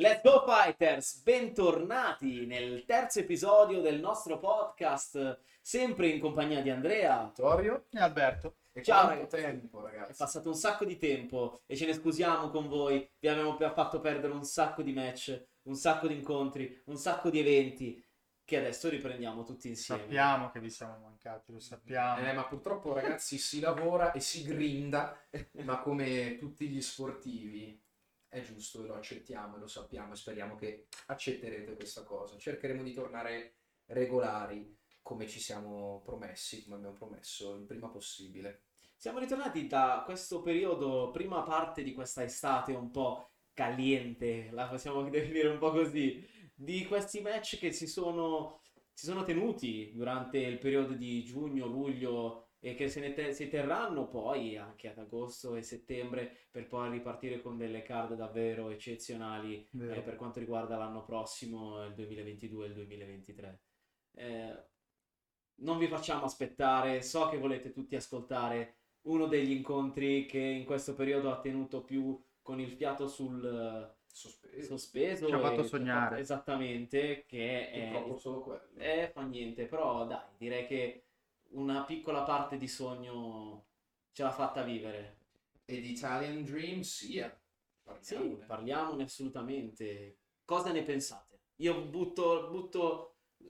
Let's go fighters, bentornati nel terzo episodio del nostro podcast, sempre in compagnia di Andrea, Vittorio e Alberto. E ciao ragazzi. Tempo, ragazzi, è passato un sacco di tempo e ce ne scusiamo con voi, vi abbiamo fatto perdere un sacco di match, un sacco di incontri, un sacco di eventi che adesso riprendiamo tutti insieme. Sappiamo che vi siamo mancati, lo sappiamo. Ma purtroppo ragazzi si lavora e si grinda, ma come tutti gli sportivi. È giusto, lo accettiamo, lo sappiamo e speriamo che accetterete questa cosa. Cercheremo di tornare regolari come ci siamo promessi, come abbiamo promesso il prima possibile. Siamo ritornati da questo periodo, prima parte di questa estate un po' caliente, la possiamo definire un po' così, di questi match che si sono tenuti durante il periodo di giugno, luglio, e che si terranno poi anche ad agosto e settembre per poi ripartire con delle card davvero eccezionali per quanto riguarda l'anno prossimo, il 2022 e il 2023. Non vi facciamo aspettare, so che volete tutti ascoltare uno degli incontri che in questo periodo ha tenuto più con il fiato sul sospeso, ci ha fatto sognare, esattamente, che è solo quello. Fa niente, però dai, direi che una piccola parte di sogno ce l'ha fatta vivere. E di Italian Dream sia. Sì, parliamone assolutamente. Cosa ne pensate? Io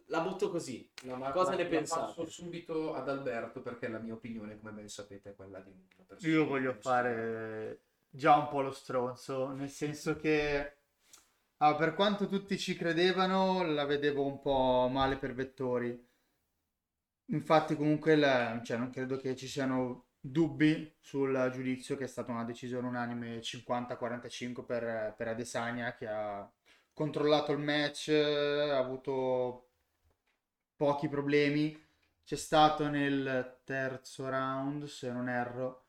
la butto così. Cosa ne pensate? Passo subito ad Alberto perché la mia opinione, come ben sapete, è quella di una persona. Io voglio fare già un po' lo stronzo, nel senso che per quanto tutti ci credevano, la vedevo un po' male per Vettori. Infatti comunque non credo che ci siano dubbi sul giudizio che è stata una decisione unanime 50-45 per Adesanya, che ha controllato il match, ha avuto pochi problemi. C'è stato nel terzo round, se non erro,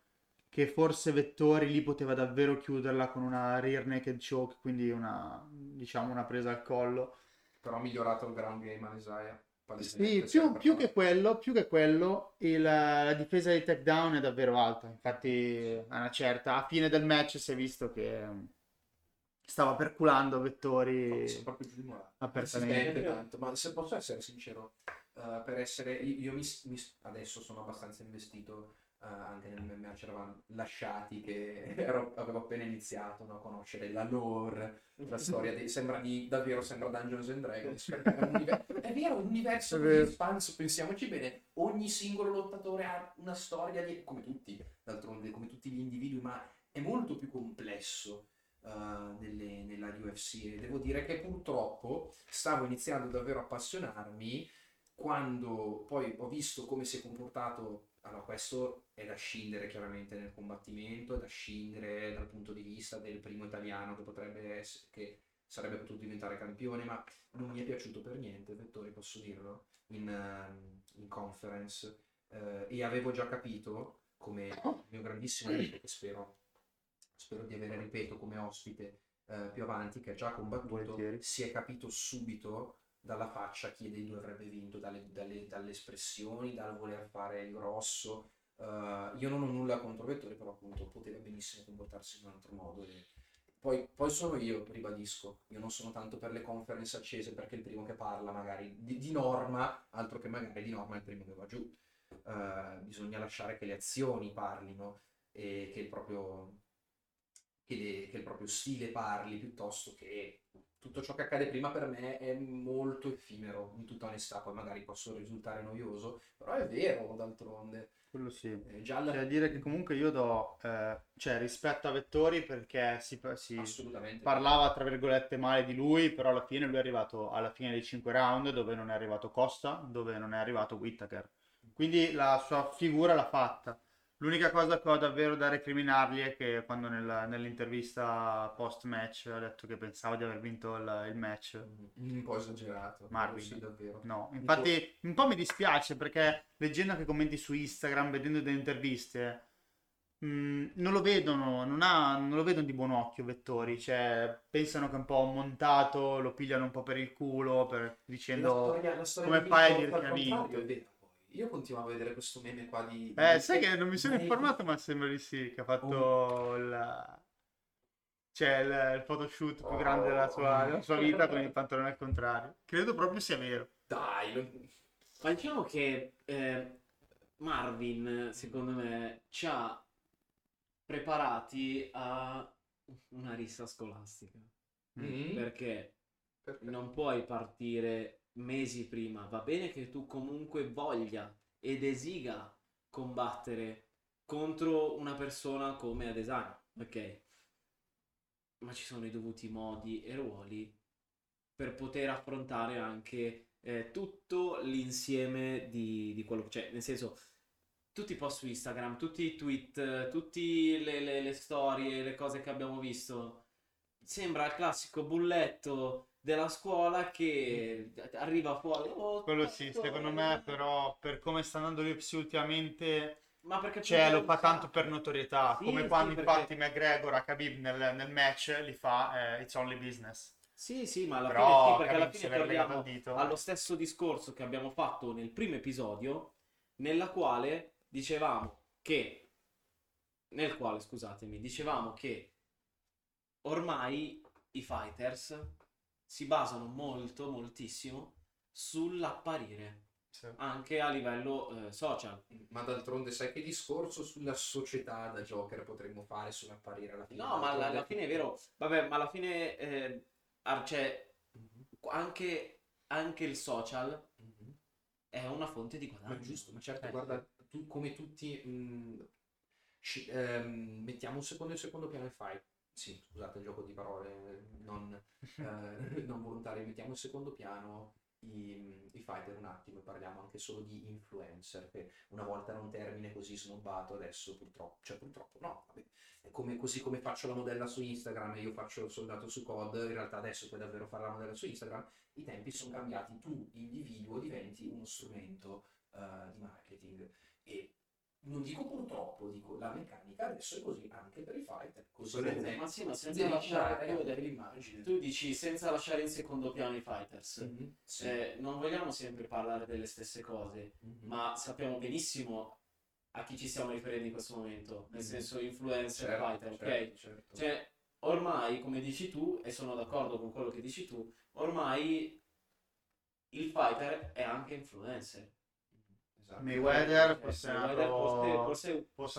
che forse Vettori lì poteva davvero chiuderla con una rear naked choke, quindi una presa al collo. Però ha migliorato il ground game Adesanya. Sì, più che quello e la difesa di takedown è davvero alta. Infatti a fine del match si è visto che stava perculando Vettori apertamente. Tanto. Ma se posso essere sincero, adesso sono abbastanza investito anche nel MMA, ci eravamo lasciati che avevo appena iniziato, no, a conoscere la lore, la storia sembra Dungeons and Dragons. È vero, un universo espanso, pensiamoci bene, ogni singolo lottatore ha una storia come tutti, d'altronde, come tutti gli individui, ma è molto più complesso nella UFC, e devo dire che purtroppo stavo iniziando davvero a appassionarmi quando poi ho visto come si è comportato. Allora, questo è da scindere chiaramente nel combattimento, è da scindere dal punto di vista del primo italiano che sarebbe potuto diventare campione, ma non mi è piaciuto per niente Vettori, posso dirlo, in conference, e avevo già capito, come il mio grandissimo amico, che spero di avere, ripeto, come ospite più avanti, che ha già combattuto, si è capito subito dalla faccia chi dei due avrebbe vinto, dalle espressioni, dal voler fare il grosso. Io non ho nulla contro Vettori, però appunto poteva benissimo comportarsi in un altro modo. E poi sono io, ribadisco, io non sono tanto per le conference accese, perché il primo che parla magari di norma, altro che magari di norma è il primo che va giù. Bisogna lasciare che le azioni parlino e che il proprio stile parli, piuttosto che tutto ciò che accade prima. Per me è molto effimero, in tutta onestà, poi magari posso risultare noioso, però è vero, d'altronde. Quello sì. Cioè, dire che comunque io do rispetto a Vettori, perché si parlava tra virgolette male di lui, però alla fine lui è arrivato alla fine dei 5 round dove non è arrivato Costa, dove non è arrivato Whittaker, quindi la sua figura l'ha fatta. L'unica cosa che ho davvero da recriminargli è che quando nell'intervista post-match ha detto che pensava di aver vinto il match. Un po' esagerato. Marvin. Sì, davvero. No, infatti un po' mi dispiace, perché leggendo anche commenti su Instagram, vedendo delle interviste, non lo vedono, non lo vedono di buon occhio Vettori, cioè pensano che è un po' montato, lo pigliano un po' per il culo, dicendo la storia come fai a dire che ha vinto. Io continuavo a vedere questo meme qua di... sai che non mi sono informato, ma sembra di sì, che ha fatto c'è il photoshoot più grande della sua vita con il pantalone al contrario. Credo proprio sia vero. Dai, ma diciamo che Marvin, secondo me, ci ha preparati a una rissa scolastica. Mm-hmm. Perché non puoi partire mesi prima. Va bene che tu comunque voglia ed esiga combattere contro una persona come Adesanya, ok? Ma ci sono i dovuti modi e ruoli per poter affrontare anche tutto l'insieme di quello che c'è, nel senso, tutti i post su Instagram, tutti i tweet, tutte le storie, le cose che abbiamo visto, sembra il classico bulletto della scuola che arriva fuori. Oh, quello sì, secondo me, però, per come sta andando l'UFC ultimamente, ma perché cioè lo fa tanto per notorietà, sì, come quando infatti McGregor a Khabib nel match li fa it's only business. Sì, sì, ma alla però, fine sì, perché alla fine torniamo allo stesso discorso che abbiamo fatto nel primo episodio, nella quale dicevamo che ormai i fighters si basano moltissimo sull'apparire. Sì. Anche a livello social, ma d'altronde sai che discorso sulla società da Joker potremmo fare sull'apparire alla fine? No, ma alla fine è vero, vabbè, ma alla fine cioè, anche il social è una fonte di guadagno, ma giusto, ma certo, guarda, tu, come tutti mettiamo in secondo piano il fight. Sì, scusate il gioco di parole non volontario, mettiamo in secondo piano i fighter un attimo e parliamo anche solo di influencer, che una volta era un termine così snobbato, adesso purtroppo no, vabbè. È come, così come faccio la modella su Instagram e io faccio il soldato su COD, in realtà adesso puoi davvero fare la modella su Instagram, i tempi sono cambiati, tu individuo diventi uno strumento di marketing, e non dico purtroppo, dico la meccanica adesso è così anche per i fighter, così ma sì, ma senza lasciare vedere l'immagine, tu dici senza lasciare in secondo piano i fighters, sì. Non vogliamo sempre parlare delle stesse cose, ma sappiamo benissimo a chi ci stiamo riferendo in questo momento, nel senso influencer, certo, fighter, certo, ok? Certo. Cioè ormai, come dici tu, e sono d'accordo con quello che dici tu, ormai il fighter è anche influencer. Mayweather fosse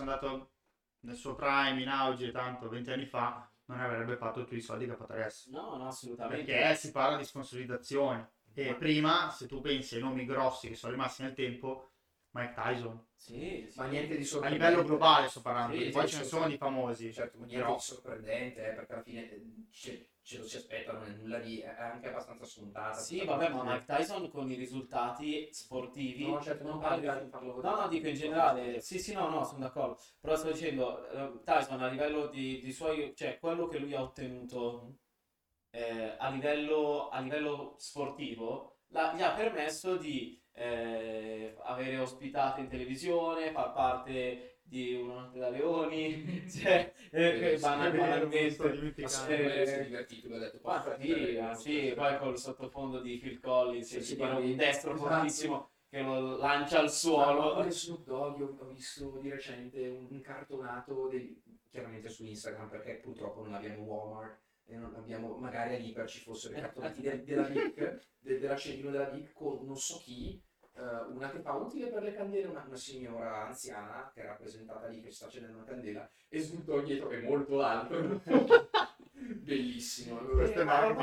andato nel suo prime in auge tanto 20 anni fa, non avrebbe fatto tutti i soldi che ha fatto adesso. No, assolutamente. Perché si parla di sponsorizzazione. E prima, se tu pensi ai nomi grossi che sono rimasti nel tempo, Mike Tyson. Sì, ma niente di sorprendente. A livello globale sto parlando, sì, poi ce ne sono di famosi. Certo, niente di sorprendente, perché alla fine ce lo si aspetta, non è nulla di... è anche abbastanza scontata. Sì, vabbè, ma Mike Tyson con i risultati sportivi... No, certo, non parlo... No, dico in generale... Sì, sì, no, sono d'accordo. Però sto dicendo, Tyson a livello di suoi... Cioè, quello che lui ha ottenuto a livello sportivo gli ha permesso di... avere ospitato in televisione, far parte di Una Notte da Leoni, cioè banalmente divertito, detto, sì, poi col sottofondo di Phil Collins, si tira un destro fortissimo che lo lancia al suolo. Come Snoop Dogg, ho visto di recente un cartonato chiaramente su Instagram, perché purtroppo non abbiamo Walmart e non abbiamo, magari all'Iper ci fossero i cartonati della Vic, dell'accendino della Vic, con non so chi, una che fa utile per le candele, una signora anziana che è rappresentata lì che sta accendendo una candela, e sbuttò dietro che è molto alto. Bellissimo. Questo è ma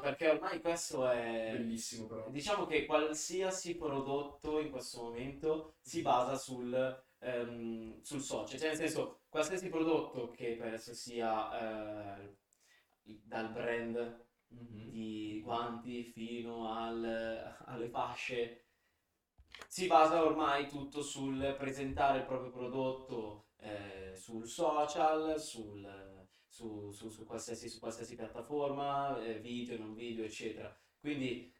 perché ormai questo è bellissimo, però. Diciamo che qualsiasi prodotto in questo momento si basa sul social, cioè nel senso qualsiasi prodotto che penso sia dal brand di guanti fino alle fasce, si basa ormai tutto sul presentare il proprio prodotto sul social, su qualsiasi piattaforma, video, non video, eccetera. Quindi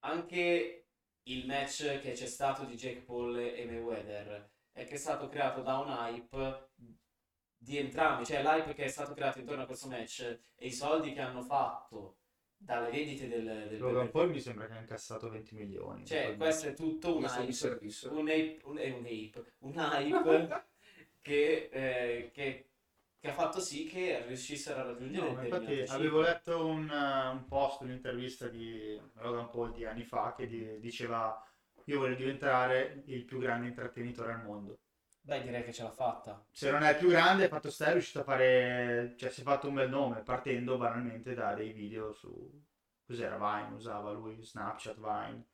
anche il match che c'è stato di Jake Paul e Mayweather è stato creato da un hype di entrambi, cioè l'hype che è stato creato intorno a questo match e i soldi che hanno fatto dalle vendite del Logan Paul, mi sembra che ha incassato 20 milioni. Cioè questo è tutto un hype che che ha fatto sì che riuscissero a raggiungere il termine. Infatti avevo letto un post, un'intervista di Logan Paul di anni fa che diceva: io voglio diventare il più grande intrattenitore al mondo. Beh, direi che ce l'ha fatta. Se non è il più grande, fatto sta, è riuscito a fare, cioè si è fatto un bel nome partendo banalmente da dei video su cos'era Vine, usava lui Snapchat, Vine,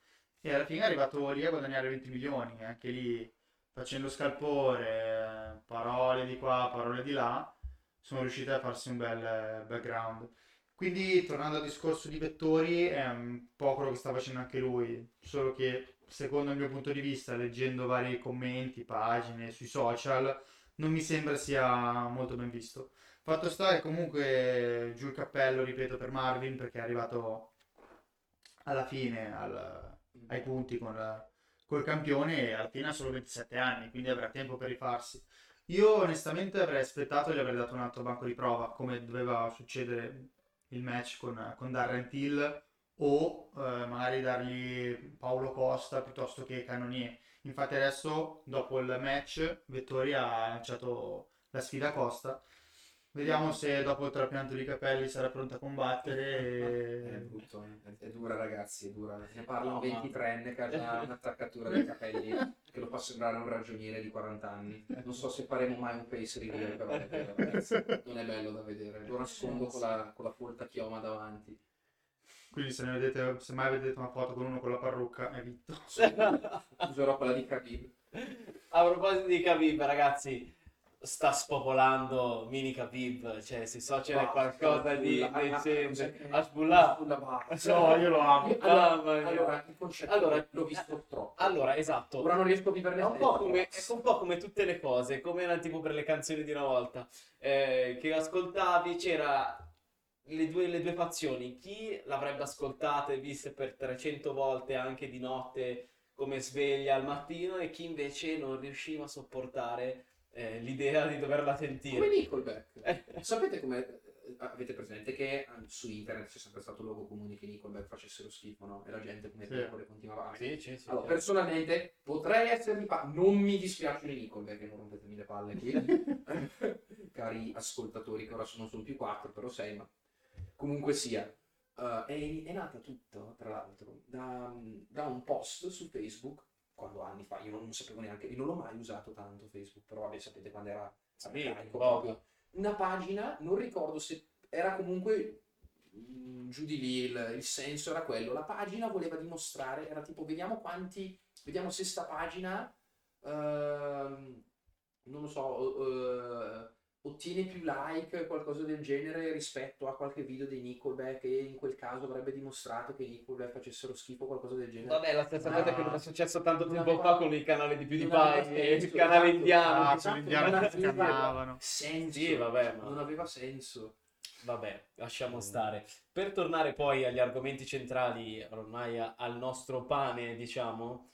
e alla fine è arrivato lì a guadagnare 20 milioni, anche lì facendo scalpore, parole di qua, parole di là, sono riusciti a farsi un bel background. Quindi, tornando al discorso di Vettori, è un po' quello che sta facendo anche lui, solo che secondo il mio punto di vista, leggendo vari commenti, pagine sui social, non mi sembra sia molto ben visto. Fatto sta che comunque giù il cappello, ripeto, per Marvin, perché è arrivato alla fine ai punti col campione, e alla fine ha solo 27 anni, quindi avrà tempo per rifarsi. Io onestamente avrei aspettato e gli avrei dato un altro banco di prova, come doveva succedere il match con Darren Till, o magari dargli Paolo Costa piuttosto che Cannonier. Infatti adesso, dopo il match, Vettori ha lanciato la sfida a Costa. Vediamo se dopo il trapianto di capelli sarà pronto a combattere. È brutto, è dura ragazzi, è dura. Ne parla un 23enne che ha già un'attaccatura dei capelli che lo fa sembrare un ragioniere di 40 anni. Non so se faremo mai un pace review, però è bello, ragazzi. Non è bello da vedere. Lo nascondo con la folta chioma davanti. Quindi se mai vedete una foto con uno con la parrucca, è vinto. Userò quella di Khabib. A proposito di Khabib, ragazzi, sta spopolando mini Khabib, cioè sui social è qualcosa di decente. Asbullah. No, io lo amo. Allora, il concetto l'ho visto troppo. Allora, esatto. Ora non riesco a viverne è un po' come tutte le cose, come era tipo per le canzoni di una volta, che ascoltavi, c'era le due fazioni, chi l'avrebbe ascoltata e vista per 300 volte anche di notte come sveglia al mattino, e chi invece non riusciva a sopportare l'idea di doverla sentire. Come Nickelback. Sapete come avete presente che su internet c'è sempre stato luogo comune che Nickelback facessero schifo, no? E la gente come sì. continuava. Sì, allora, personalmente potrei essermi non mi dispiace di Nickelback, non rompetemi le palle qui. Cari ascoltatori, che ora non sono più 4, però 6, ma comunque sia, è nata tutto, tra l'altro, da un post su Facebook, quando anni fa, io non sapevo neanche, io non l'ho mai usato tanto Facebook, però vabbè, sapete quando era carico, proprio. Una pagina, non ricordo se era comunque giù di lì, il senso era quello, la pagina voleva dimostrare, era tipo vediamo se sta pagina, non lo so, ottiene più like, qualcosa del genere, rispetto a qualche video di Nickelback, che in quel caso avrebbe dimostrato che Nickelback facessero schifo, qualcosa del genere. Vabbè, la stessa cosa che non è successo tanto tempo fa con il canale di PewDiePie, il canale indiano. Non aveva senso. Vabbè, lasciamo stare. Per tornare poi agli argomenti centrali, ormai al nostro pane, diciamo,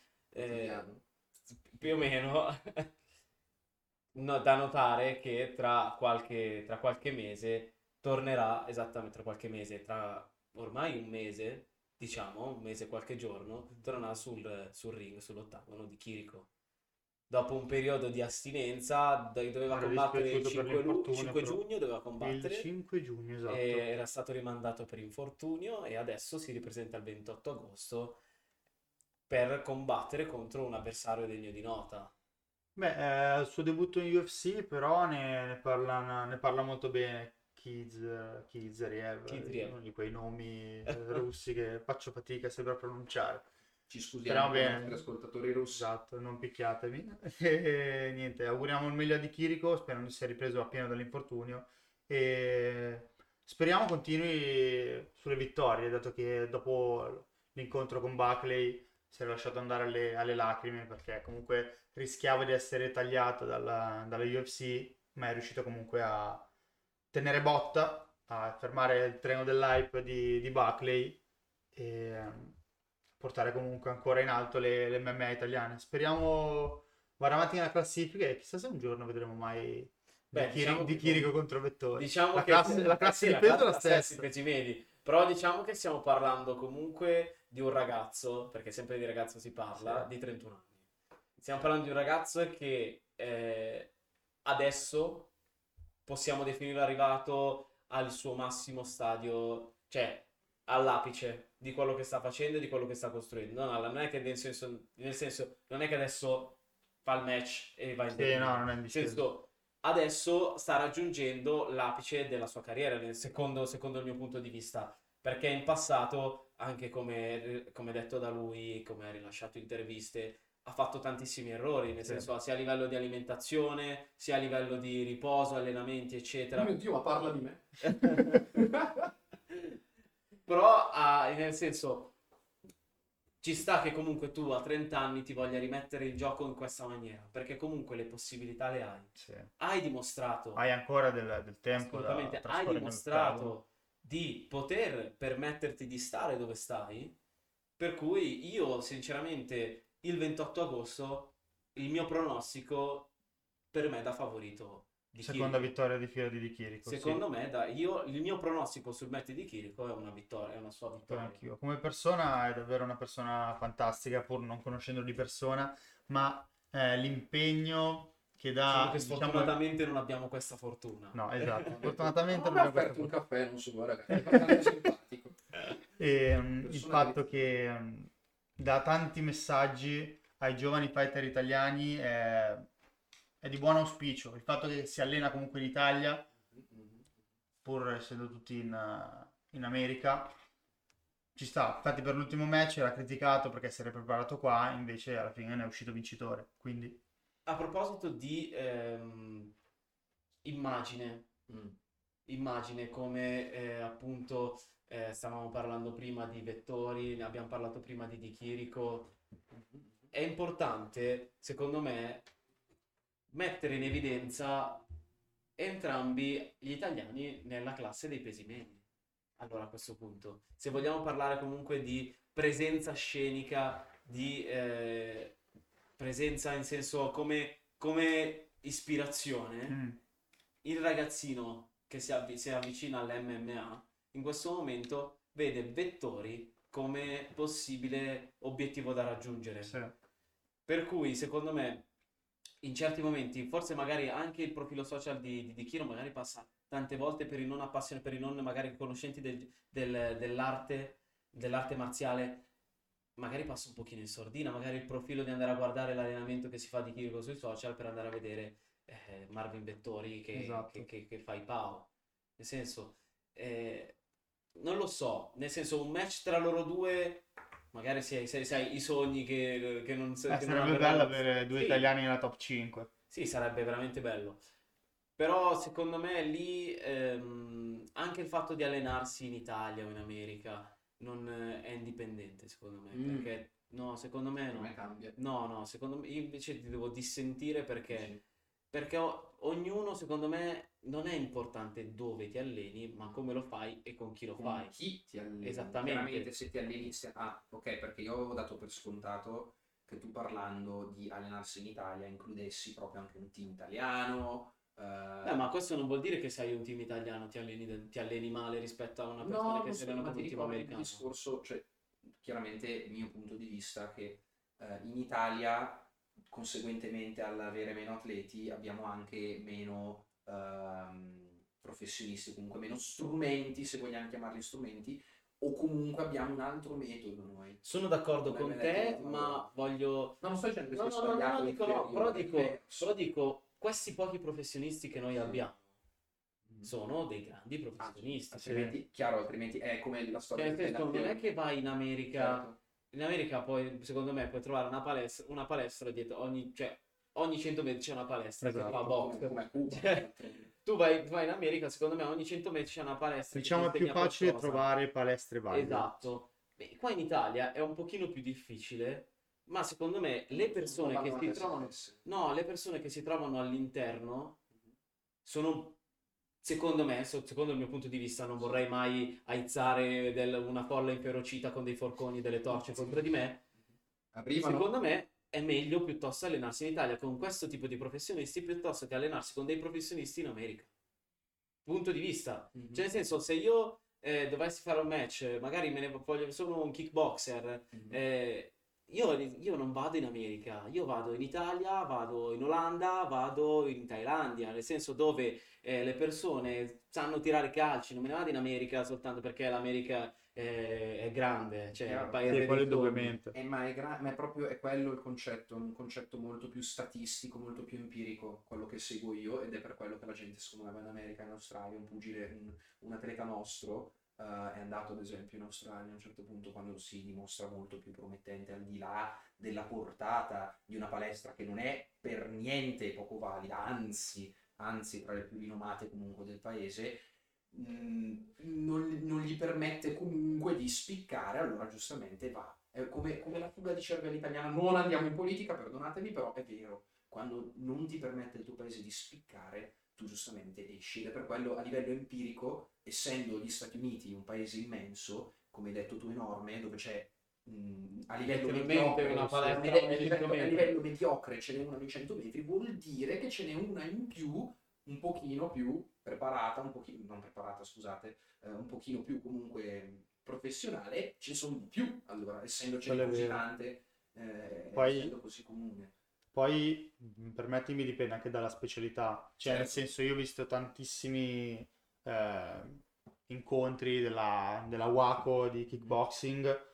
più o meno... No, da notare che tra qualche mese tornerà, esattamente tra qualche mese, tra ormai un mese, diciamo, un mese e qualche giorno, tornerà sul ring, sull'ottagono di Chirico. Dopo un periodo di astinenza, doveva combattere il 5 giugno, doveva combattere. Il 5 giugno, esatto. Era stato rimandato per infortunio e adesso si ripresenta il 28 agosto per combattere contro un avversario degno di nota. Beh, il suo debutto in UFC però ne parla molto bene Kizriev, uno di quei nomi russi che faccio fatica sempre a pronunciare. Ci scusiamo per gli ascoltatori russi. Esatto, non picchiatemi. E niente, auguriamo il meglio di Chirico, speriamo che sia ripreso appieno dall'infortunio e speriamo continui sulle vittorie, dato che dopo l'incontro con Buckley si è lasciato andare alle lacrime, perché comunque rischiava di essere tagliato dalla UFC, ma è riuscito comunque a tenere botta, a fermare il treno dell'hype di Buckley e portare comunque ancora in alto le MMA italiane. Speriamo vada avanti nella classifica e chissà se un giorno vedremo mai di Chirico contro Vettori. Diciamo la classe di peso è la stessa. Però diciamo che stiamo parlando comunque di un ragazzo, perché sempre di ragazzo si parla, di 31 anni. Stiamo parlando di un ragazzo che adesso possiamo definire arrivato al suo massimo stadio, cioè all'apice di quello che sta facendo e di quello che sta costruendo. No, non è che nel senso non è che adesso fa il match e va in senso, adesso sta raggiungendo l'apice della sua carriera, secondo il mio punto di vista, perché in passato, anche come detto da lui, come ha rilasciato interviste, ha fatto tantissimi errori, nel senso sia a livello di alimentazione, sia a livello di riposo, allenamenti, eccetera. Oh mio Dio, ma parla di me. Però nel senso ci sta che comunque tu a 30 anni ti voglia rimettere in gioco in questa maniera, perché comunque le possibilità le hai. Sì. Hai dimostrato. Hai ancora del tempo da trascorrere. Hai dimostrato di poter permetterti di stare dove stai, per cui io sinceramente il 28 agosto il mio pronostico per me da favorito di seconda Chirico. Vittoria di fila di Chirico, secondo me il mio pronostico sul match di Chirico è una vittoria, è una sua vittoria. Anch'io. Come persona è davvero una persona fantastica, pur non conoscendolo di persona, ma l'impegno che dà, che sfortunatamente diciamo... non abbiamo questa fortuna. No, esatto. Fortunatamente non abbiamo aperto un caffè, non so, ragazzi, è simpatico. E, il fatto che dà tanti messaggi ai giovani fighter italiani è di buon auspicio. Il fatto che si allena comunque in Italia, pur essendo tutti in America, ci sta. Infatti per l'ultimo match era criticato perché si era preparato qua, invece alla fine ne è uscito vincitore, quindi... A proposito di immagine come appunto stavamo parlando prima di Vettori, ne abbiamo parlato prima di Chirico, è importante secondo me mettere in evidenza entrambi gli italiani nella classe dei pesi medi. Allora a questo punto, se vogliamo parlare comunque di presenza scenica, di... presenza in senso come ispirazione, il ragazzino che si avvicina all'MMA in questo momento vede Vettori come possibile obiettivo da raggiungere, sì. Per cui secondo me in certi momenti forse magari anche il profilo social di Chiro magari passa tante volte per i non appassionati, per i non magari conoscenti dell'arte marziale, magari passa un pochino in sordina, magari il profilo di andare a guardare l'allenamento che si fa di Chirico sui social per andare a vedere Marvin Vettori che fa i Pau, nel senso non lo so, nel senso un match tra loro due magari se hai i sogni che non che sarebbe non bello avere due italiani nella top 5, sì, sarebbe veramente bello. Però secondo me lì anche il fatto di allenarsi in Italia o in America non è indipendente, secondo me, perché no, secondo me non cambia. No, secondo me io invece ti devo dissentire perché ognuno, secondo me, non è importante dove ti alleni, ma come lo fai e con chi lo fai. Chi ti alleni? Esattamente. Veramente, se ti alleni ok, perché io avevo dato per scontato che tu parlando di allenarsi in Italia includessi proprio anche un team italiano. Ma questo non vuol dire che sei un team italiano ti alleni male rispetto a una persona che si allena con un team americano. Il discorso, cioè, chiaramente il mio punto di vista che in Italia, conseguentemente all'avere meno atleti, abbiamo anche meno professionisti, comunque meno strumenti, se vogliamo chiamarli strumenti, o comunque abbiamo un altro metodo noi. Sono d'accordo con te, ma voglio... Non sto dicendo che sia sbagliato. Però dico... Questi pochi professionisti che noi abbiamo sono dei grandi professionisti. Altrimenti è come la storia del tennis. Non è che vai in America, certo. In America poi, secondo me, puoi trovare una palestra dietro ogni 100 metri c'è una palestra, esatto. Che fa box. Come tu vai in America, secondo me ogni 100 metri c'è una palestra. Diciamo è più facile trovare palestre valide. Esatto. Beh, qua in Italia è un pochino più difficile. Ma secondo me le persone che si trovano all'interno sono, secondo il mio punto di vista, non vorrei mai aizzare una folla inferocita con dei forconi e delle torce contro di me. Secondo me è meglio piuttosto allenarsi in Italia con questo tipo di professionisti piuttosto che allenarsi con dei professionisti in America. Punto di vista. Mm-hmm. Cioè nel senso, se io dovessi fare un match, magari me ne voglio solo un kickboxer, Io non vado in America, io vado in Italia, vado in Olanda, vado in Thailandia, nel senso dove le persone sanno tirare calci. Non me ne vado in America soltanto perché l'America è grande, cioè è un paese ma è proprio è quello il concetto, un concetto molto più statistico, molto più empirico, quello che seguo io, ed è per quello che la gente secondo me va in America, in Australia. Un pugile, un atleta nostro è andato ad esempio in Australia a un certo punto, quando si dimostra molto più promettente al di là della portata di una palestra che non è per niente poco valida, anzi tra le più rinomate comunque del paese, non gli permette comunque di spiccare, allora giustamente va. È come la fuga di cervello italiana. Non andiamo in politica, perdonatemi, però è vero, quando non ti permette il tuo paese di spiccare, tu giustamente esci. Ed è per quello, a livello empirico, essendo gli Stati Uniti un paese immenso, come hai detto tu, enorme, dove c'è a livello mediocre una palestra a livello mediocre ce n'è una di 100 metri, vuol dire che ce n'è una in più, un pochino più preparata, un pochino non preparata, scusate, un pochino più comunque professionale, ce ne sono di più, allora essendoci così tante, essendo così comune. Poi permettimi, dipende anche dalla specialità, cioè nel senso, io ho visto tantissimi incontri della Waco di kickboxing,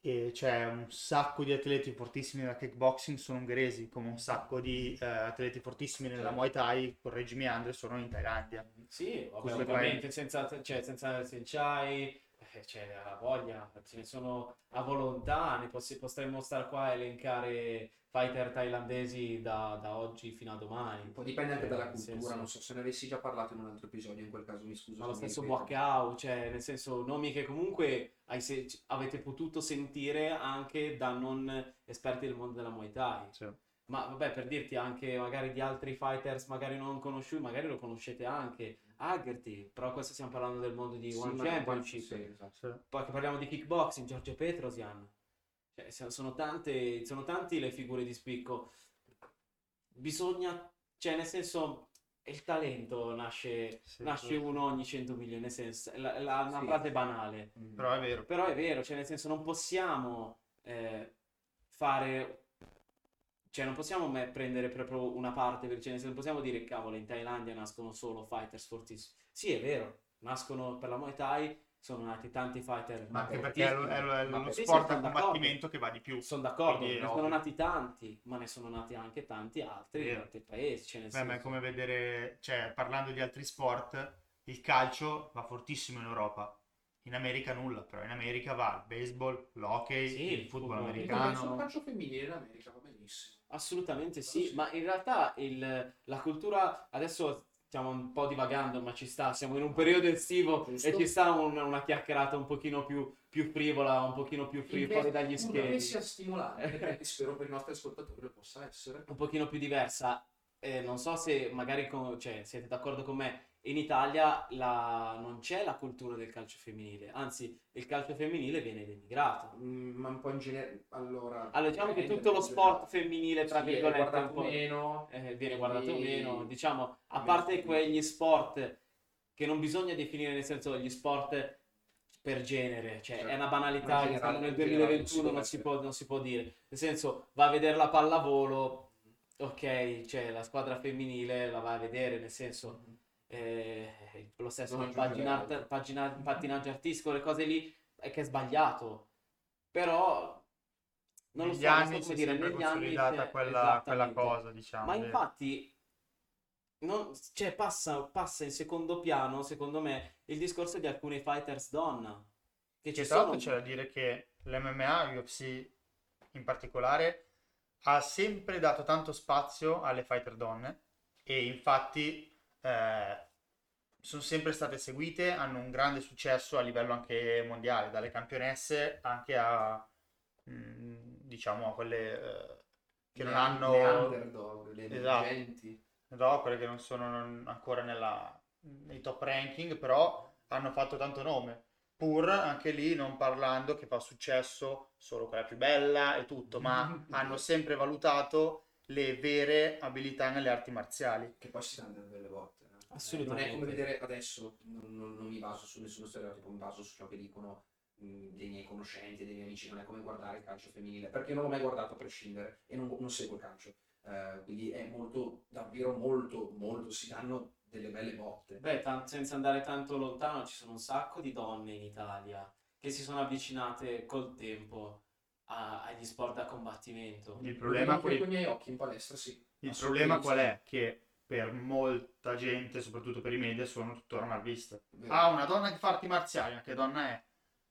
e c'è un sacco di atleti fortissimi nella kickboxing sono ungheresi, come un sacco di atleti fortissimi nella Muay Thai, correggimi Andre, sono in Thailandia. Sì, ovviamente senza Senchai, c'è la voglia, ce ne sono a volontà, potremmo stare qua a elencare fighter thailandesi da oggi fino a domani. Poi dipende anche dalla cultura, senso. Non so se ne avessi già parlato in un altro episodio, in quel caso mi scuso. Ma lo stesso Muakao, cioè nel senso nomi che comunque avete potuto sentire anche da non esperti del mondo della Muay Thai. Sì. Ma vabbè, per dirti anche magari di altri fighters magari non conosciuti, magari lo conoscete anche, Hagerty, però questo stiamo parlando del mondo di One Championship, esatto. Poi che parliamo di kickboxing, Giorgio Petrosyan, cioè, sono tanti le figure di spicco. Bisogna, cioè nel senso, il talento nasce uno ogni 100.000, nel senso una frase banale, però è vero, cioè nel senso non possiamo fare, cioè non possiamo prendere proprio una parte, perché non possiamo dire cavolo, in Thailandia nascono solo fighters fortissimi. Sì, è vero, nascono per la Muay Thai, sono nati tanti fighter, ma anche perché è lo sport a combattimento che va di più. Sono d'accordo, ne sono nati tanti, ma ne sono nati anche tanti altri in altri paesi. Ma è come vedere, cioè parlando di altri sport, il calcio va fortissimo in Europa. In America nulla, però in America va il baseball, l'hockey, il football americano. Il calcio femminile in America va benissimo. Assolutamente sì, ma in realtà la cultura, adesso stiamo un po' divagando, ma ci sta, siamo in un periodo estivo, giusto? E ci sta una chiacchierata un pochino più frivola, un pochino più fuori dagli schemi, che sia stimolante, spero per i nostri ascoltatori possa essere un pochino più diversa. Non so se magari cioè, siete d'accordo con me, in Italia non c'è la cultura del calcio femminile, anzi il calcio femminile viene denigrato, ma un po' in genere, allora diciamo che tutto lo sport femminile tra virgolette viene guardato meno, diciamo, a parte quegli sport che non bisogna definire, nel senso gli sport per genere, cioè certo. È una banalità, generale, nel 2021 non si può dire, nel senso va a vedere la pallavolo, ok, cioè la squadra femminile la va a vedere, nel senso lo stesso pattinaggio artistico, le cose lì è che è sbagliato, però non negli anni si è consolidata quella cosa, diciamo. Ma infatti non, cioè, passa in secondo piano, secondo me, il discorso di alcune fighters donna che ci sono. C'è da dire che l'MMA, UFC in particolare, ha sempre dato tanto spazio alle fighter donne, e infatti sono sempre state seguite, hanno un grande successo a livello anche mondiale, dalle campionesse anche a diciamo a quelle che non hanno le underdog, le emergenti, no, quelle che non sono ancora nei top ranking, però hanno fatto tanto nome, pur anche lì non parlando che fa successo solo quella più bella e tutto, ma hanno sempre valutato le vere abilità nelle arti marziali, che poi si danno delle volte, no? Assolutamente. Non è come vedere adesso, non mi baso su nessuno stereotipo, mi baso su ciò che dicono dei miei conoscenti, dei miei amici, non è come guardare il calcio femminile, perché non l'ho mai guardato a prescindere e non seguo il calcio, quindi è molto, davvero molto, molto, si danno delle belle botte. Beh, senza andare tanto lontano, ci sono un sacco di donne in Italia che si sono avvicinate col tempo agli sport da combattimento. Il problema con i miei occhi in palestra, sì. Il problema qual è? Che per molta gente, soprattutto per i media, sono tuttora mal viste. Ah, una donna che fa arti marziali, ma che donna è?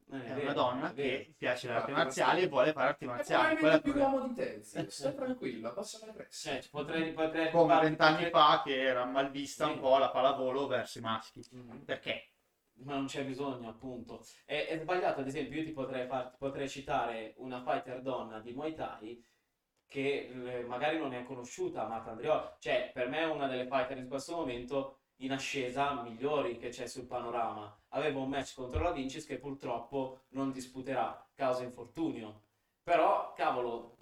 È una donna che piace le arti marziali e vuole fare arti marziali. Quella è più uomo di te, stai tranquillo, passano le presse. Potrei come 20 anni fa che era malvista un po' la pallavolo verso i maschi. Perché? Ma non c'è bisogno, appunto. È sbagliato, ad esempio, io ti potrei citare una fighter donna di Muay Thai che magari non è conosciuta, Marta Andreotti, cioè per me è una delle fighter in questo momento in ascesa migliori che c'è sul panorama. Aveva un match contro la Vincis che purtroppo non disputerà causa infortunio, però cavolo,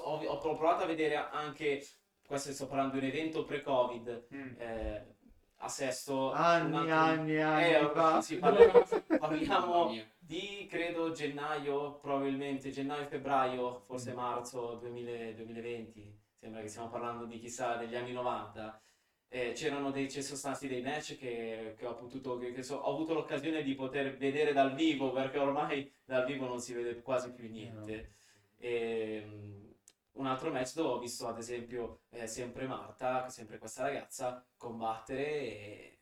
ho provato a vedere anche questo, sto parlando di un evento pre-covid, a Sesto, anni fa. Sì, parliamo di credo gennaio, probabilmente gennaio, febbraio, forse marzo 2020, sembra che stiamo parlando di chissà degli anni 90. C'erano dei match che ho potuto, ho avuto l'occasione di poter vedere dal vivo, perché ormai dal vivo non si vede quasi più niente. Un altro match dove ho visto ad esempio sempre Marta, sempre questa ragazza, combattere e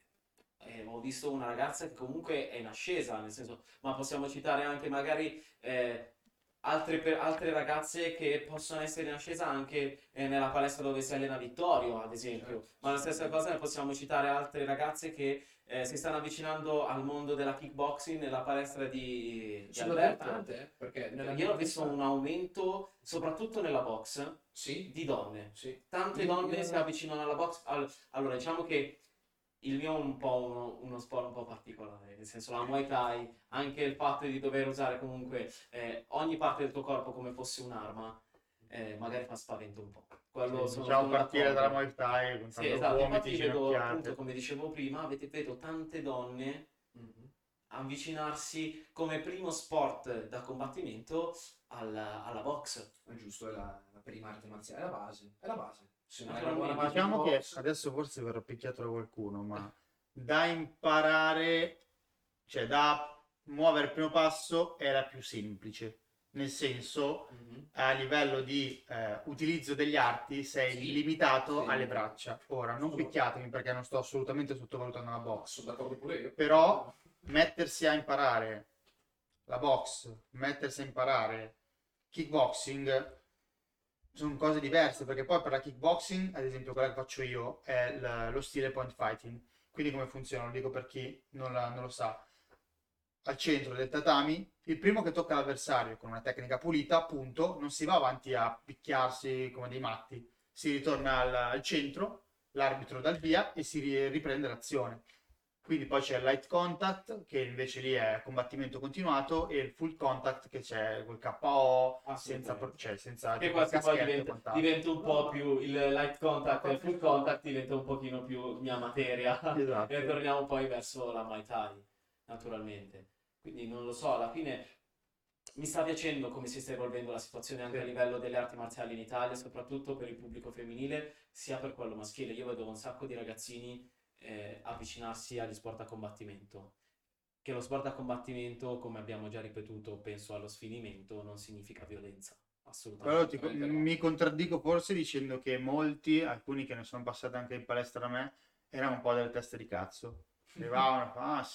ho visto una ragazza che comunque è in ascesa, nel senso, ma possiamo citare anche magari altre ragazze che possono essere in ascesa anche nella palestra dove si allena Vittorio, ad esempio, ma la stessa cosa ne possiamo citare altre ragazze che si stanno avvicinando al mondo della kickboxing nella palestra di Alberto. Tante, perché io ho visto un aumento soprattutto nella box di donne, tante donne si avvicinano alla box. Allora diciamo che il mio è un po' uno sport un po' particolare, nel senso la Muay Thai, anche il fatto di dover usare comunque ogni parte del tuo corpo come fosse un'arma, magari fa spavento un po'. Diciamo partire dalla Muay Thai con tanto vomiti, vedo, appunto, come dicevo prima, vedo tante donne avvicinarsi come primo sport da combattimento alla box. È giusto, è la prima arte marziale, è la base. Diciamo che adesso forse verrò picchiato da qualcuno, ma da imparare, cioè da muovere il primo passo è la più semplice, nel senso a livello di utilizzo degli arti sei limitato alle braccia. Ora non picchiatemi perché non sto assolutamente sottovalutando la box, però mettersi a imparare la box, mettersi a imparare kickboxing sono cose diverse, perché poi per la kickboxing, ad esempio quella che faccio io, è lo stile point fighting. Quindi come funziona? Lo dico per chi non lo sa. Al centro del tatami, il primo che tocca l'avversario con una tecnica pulita, appunto, non si va avanti a picchiarsi come dei matti. Si ritorna al centro, l'arbitro dà il via e si riprende l'azione. Quindi poi c'è il light contact, che invece lì è combattimento continuato, e il full contact, che c'è col KO, senza che quasi poi diventa un po' più il light contact e il full contact diventa un pochino più mia materia. Esatto. E torniamo poi verso la Muay Thai, naturalmente. Quindi non lo so, alla fine mi sta piacendo come si sta evolvendo la situazione anche a livello delle arti marziali in Italia, soprattutto per il pubblico femminile, sia per quello maschile. Io vedo un sacco di ragazzini avvicinarsi agli sport a combattimento, che lo sport a combattimento, come abbiamo già ripetuto, penso allo sfinimento, non significa violenza, assolutamente. Però mi contraddico forse dicendo che alcuni che ne sono passati anche in palestra da me erano un po' delle teste di cazzo, arrivavano,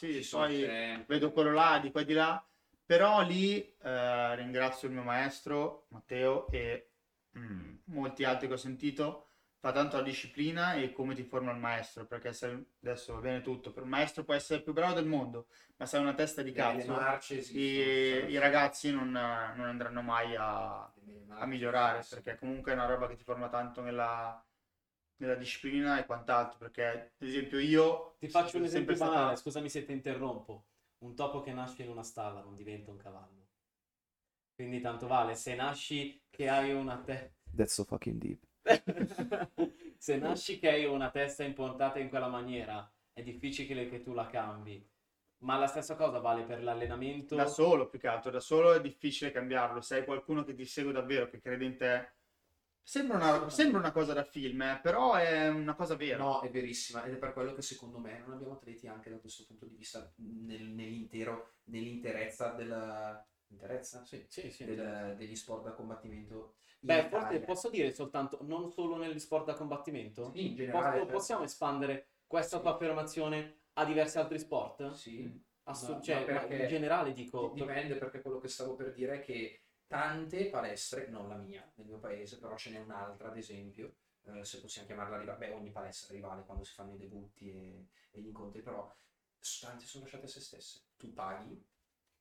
vedo quello là, di qua e di là, però lì ringrazio il mio maestro Matteo e molti altri che ho sentito. Fa tanto la disciplina e come ti forma il maestro, perché adesso va bene tutto, il maestro può essere il più bravo del mondo, ma se hai una testa di cazzo, i ragazzi non andranno mai a migliorare, perché comunque è una roba che ti forma tanto nella disciplina e quant'altro, perché ad esempio io... Ti faccio un esempio banale, scusami se ti interrompo, un topo che nasce in una stalla non diventa un cavallo, quindi tanto vale, se nasci che hai una testa... That's so fucking deep. Se nasci che hai una testa impontata in quella maniera è difficile che tu la cambi, Ma la stessa cosa vale per l'allenamento? Da solo, più che altro. Da solo è difficile cambiarlo. Se hai qualcuno che ti segue davvero, che crede in te... Sembra una cosa da film, però è una cosa vera. No, è verissima. Ed è per quello che secondo me non abbiamo atleti anche da questo punto di vista nell'interezza della... Interessa? Sì. Degli sport da combattimento. Beh, forse posso dire soltanto non solo negli sport da combattimento? Sì, in generale. Possiamo espandere questa tua affermazione a diversi altri sport? Sì. In generale dico... Dipende, perché quello che stavo per dire è che tante palestre, non la mia, nel mio paese, però ce n'è un'altra, ad esempio, se possiamo chiamarla rivale, beh, ogni palestra è rivale quando si fanno i debutti e gli incontri, però tante sono lasciate a se stesse. Tu paghi,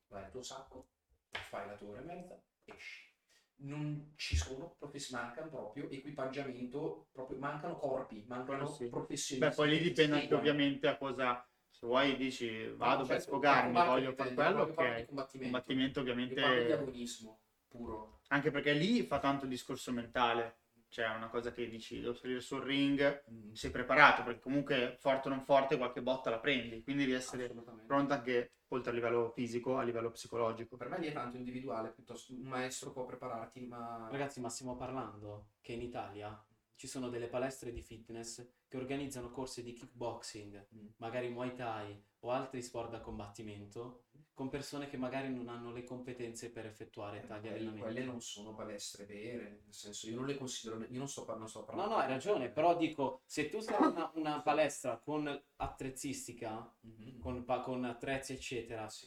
vai al tuo sacco, fai la tua ora e mezza, esci. Non ci sono mancano proprio equipaggiamento, proprio mancano corpi, mancano professionisti. Beh, poi lì dipende anche ovviamente a cosa, se vuoi dici vado per sfogarmi, voglio fare quello, ok, combattimento ovviamente di agonismo puro, anche perché lì fa tanto discorso mentale, cioè è una cosa che dici, devo salire sul ring, sei preparato, perché comunque forte o non forte qualche botta la prendi, quindi devi essere pronto anche oltre a livello fisico, a livello psicologico. Per me lì è tanto individuale, piuttosto un maestro può prepararti, ma... Ragazzi, ma stiamo parlando che in Italia ci sono delle palestre di fitness che organizzano corsi di kickboxing, magari Muay Thai o altri sport da combattimento, con persone che magari non hanno le competenze per effettuare tali allenamenti. Quelle non sono palestre vere, nel senso, io non le considero, io non sto parlando. No, hai ragione, però dico, se tu sei una palestra con attrezzistica, con attrezzi eccetera, sì,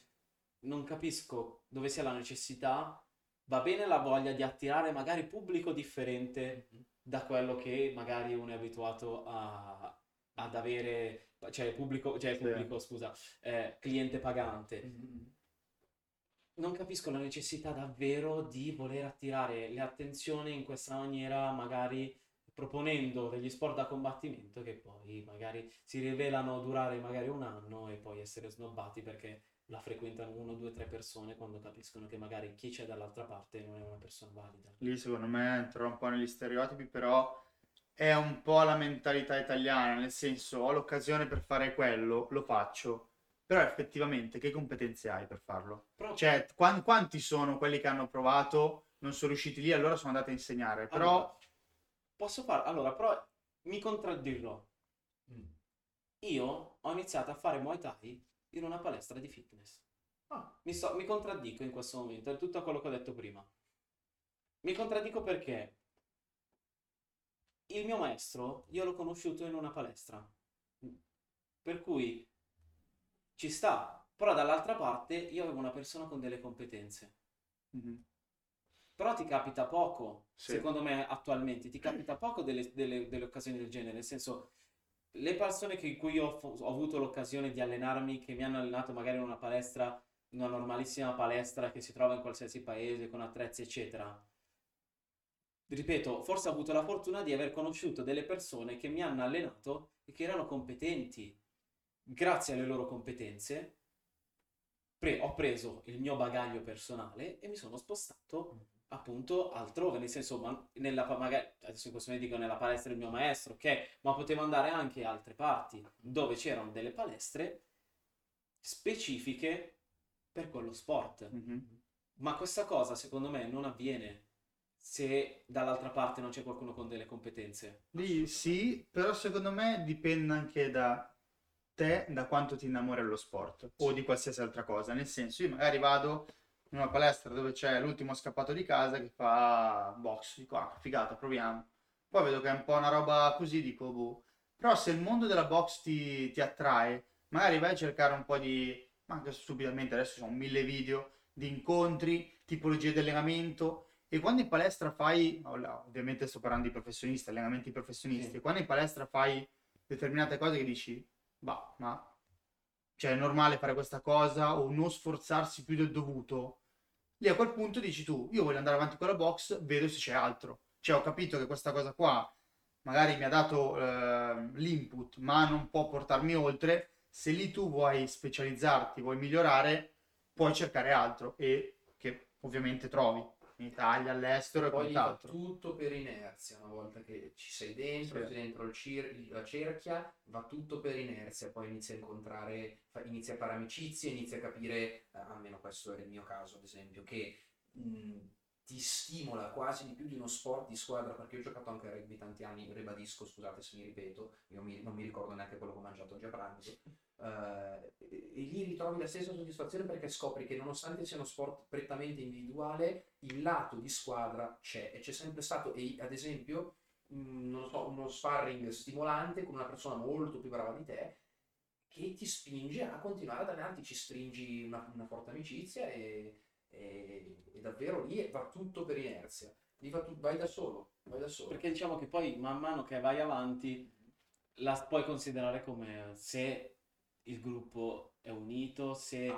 non capisco dove sia la necessità, va bene la voglia di attirare magari pubblico differente da quello che magari uno è abituato ad avere, cliente pagante. Non capisco la necessità davvero di voler attirare le attenzioni in questa maniera, magari proponendo degli sport da combattimento che poi magari si rivelano durare magari un anno e poi essere snobbati perché la frequentano 1, 2, 3 persone, quando capiscono che magari chi c'è dall'altra parte non è una persona valida. Lì secondo me entra un po' negli stereotipi, però è un po' la mentalità italiana, nel senso, ho l'occasione per fare quello, lo faccio, però effettivamente che competenze hai per farlo? Proprio. Cioè, quanti sono quelli che hanno provato, non sono riusciti lì, allora sono andati a insegnare, però... Allora, però mi contraddirò. Io ho iniziato a fare Muay Thai in una palestra di fitness. Mi contraddico in questo momento, è tutto quello che ho detto prima. Mi contraddico perché il mio maestro io l'ho conosciuto in una palestra, per cui ci sta, però dall'altra parte io avevo una persona con delle competenze. Però ti capita poco, secondo me attualmente, ti capita poco delle occasioni del genere, nel senso... Le persone in cui ho avuto l'occasione di allenarmi, che mi hanno allenato magari in una palestra, in una normalissima palestra che si trova in qualsiasi paese, con attrezzi eccetera, ripeto, forse ho avuto la fortuna di aver conosciuto delle persone che mi hanno allenato e che erano competenti. Grazie alle loro competenze ho preso il mio bagaglio personale e mi sono spostato appunto altrove, nel senso, magari adesso in questo momento dico nella palestra del mio maestro, ok, ma potevo andare anche in altre parti dove c'erano delle palestre specifiche per quello sport. Ma questa cosa secondo me non avviene se dall'altra parte non c'è qualcuno con delle competenze. Sì, però secondo me dipende anche da te, da quanto ti innamori dello sport o di qualsiasi altra cosa, nel senso, io magari vado in una palestra dove c'è l'ultimo scappato di casa che fa box, dico figata, proviamo, poi vedo che è un po' una roba così, dico boh. Però se il mondo della box ti attrae, magari vai a cercare un po' di, ma anche stupidamente adesso sono 1000 video di incontri, tipologie di allenamento, e quando in palestra fai, ovviamente sto parlando di professionisti, allenamenti professionisti, sì, quando in palestra fai determinate cose che dici bah, ma cioè è normale fare questa cosa, o non sforzarsi più del dovuto, lì a quel punto dici tu, io voglio andare avanti con la box, vedo se c'è altro, cioè ho capito che questa cosa qua magari mi ha dato l'input, ma non può portarmi oltre. Se lì tu vuoi specializzarti, vuoi migliorare, puoi cercare altro, e che ovviamente trovi. in Italia, all'estero, poi e fa tutto per inerzia. Una volta che ci sei dentro, sì, sei dentro la cerchia, va tutto per inerzia, poi inizia a incontrare, inizia a fare amicizie, inizia a capire, almeno questo era il mio caso ad esempio, che ti stimola quasi di più di uno sport di squadra, perché io ho giocato anche a rugby tanti anni, ribadisco, scusate se mi ripeto, non mi ricordo neanche quello che ho mangiato oggi a pranzo, e lì ritrovi la stessa soddisfazione, perché scopri che nonostante sia uno sport prettamente individuale, il lato di squadra c'è, e c'è sempre stato, e ad esempio, non so, uno sparring stimolante con una persona molto più brava di te, che ti spinge a continuare ad allenarti, ci stringi una forte amicizia e davvero lì va tutto per inerzia, lì vai da solo, perché diciamo che poi man mano che vai avanti la puoi considerare come se il gruppo è unito, se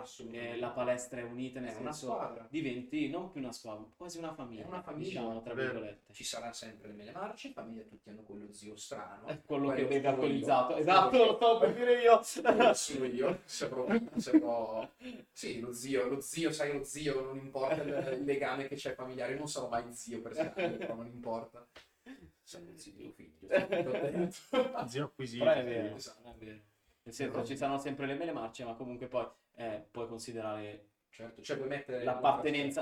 la palestra è unita, nel senso diventi non più una squadra, quasi una famiglia, diciamo, tra virgolette. Ci sarà sempre le mele marce, famiglia, tutti hanno quello zio strano, quello che vede alcolizzato, esatto, lo stavo per dire io, sì, lo zio, sai, lo zio, non importa il legame che c'è familiare, non sarò mai zio per sempre, però non importa, sono zio figlio, zio acquisito, però è vero, esatto, è vero. Nel senso, ci saranno sempre le mele marce, ma comunque poi puoi considerare, certo, cioè puoi mettere l'appartenenza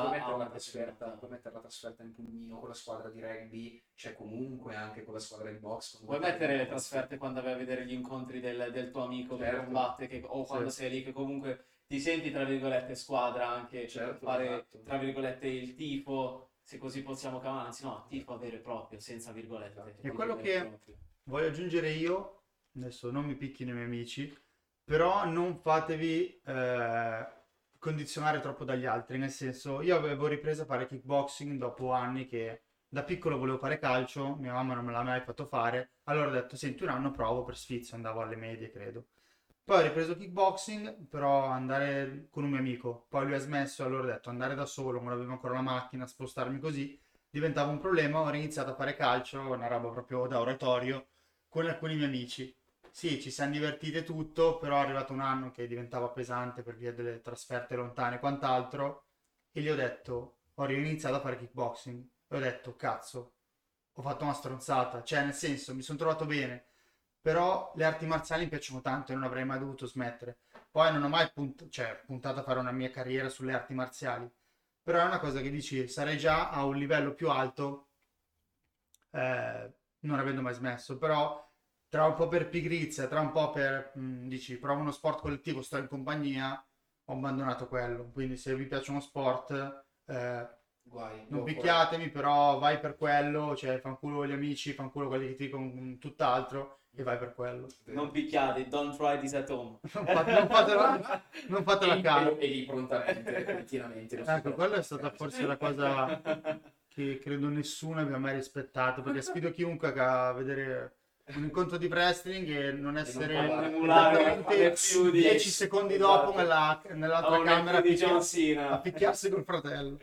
a una trasferta, puoi mettere la trasferta in pugno con la squadra di rugby, c'è comunque anche con la squadra di box, puoi mettere le trasferte quando vai a vedere gli incontri del tuo amico, certo, che combatte, o quando sei lì che comunque ti senti tra virgolette squadra, anche, certo, fare, esatto, tra virgolette il tifo, se così possiamo chiamare, anzi no, tifo vero e proprio, senza virgolette, certo. E quello che voglio aggiungere io, adesso non mi picchino i miei amici, però non fatevi condizionare troppo dagli altri, nel senso, io avevo ripreso a fare kickboxing dopo anni che da piccolo volevo fare calcio, mia mamma non me l'ha mai fatto fare, allora ho detto senti un anno provo per sfizio, andavo alle medie credo, poi ho ripreso kickboxing, però andare con un mio amico, poi lui ha smesso, allora ho detto andare da solo, non avevo ancora la macchina, spostarmi così diventava un problema, ho iniziato a fare calcio, una roba proprio da oratorio, con alcuni miei amici. Sì, ci siamo divertiti e tutto, però è arrivato un anno che diventava pesante per via delle trasferte lontane e quant'altro, e gli ho detto, ho riniziato a fare kickboxing, e ho detto, cazzo, ho fatto una stronzata, cioè nel senso, mi sono trovato bene, però le arti marziali mi piacciono tanto e non avrei mai dovuto smettere. Poi non ho mai puntato a fare una mia carriera sulle arti marziali, però è una cosa che dici, sarei già a un livello più alto, non avendo mai smesso, però tra un po' per pigrizia, tra un po' per dici provo uno sport collettivo, sto in compagnia, ho abbandonato quello, quindi se vi piace uno sport guai, non picchiatemi, però vai per quello, cioè fanculo gli amici, fanculo quelli che ti dicono tutt'altro e vai per quello. Non picchiate, don't try this at home. non fatela a caso. E lì prontamente, continuamente. Ecco, quella è stata forse la cosa che credo nessuno abbia mai rispettato, perché sfido chiunque a vedere un incontro di wrestling e non essere esattamente 10 secondi dopo nell'altra camera a picchiarsi col fratello.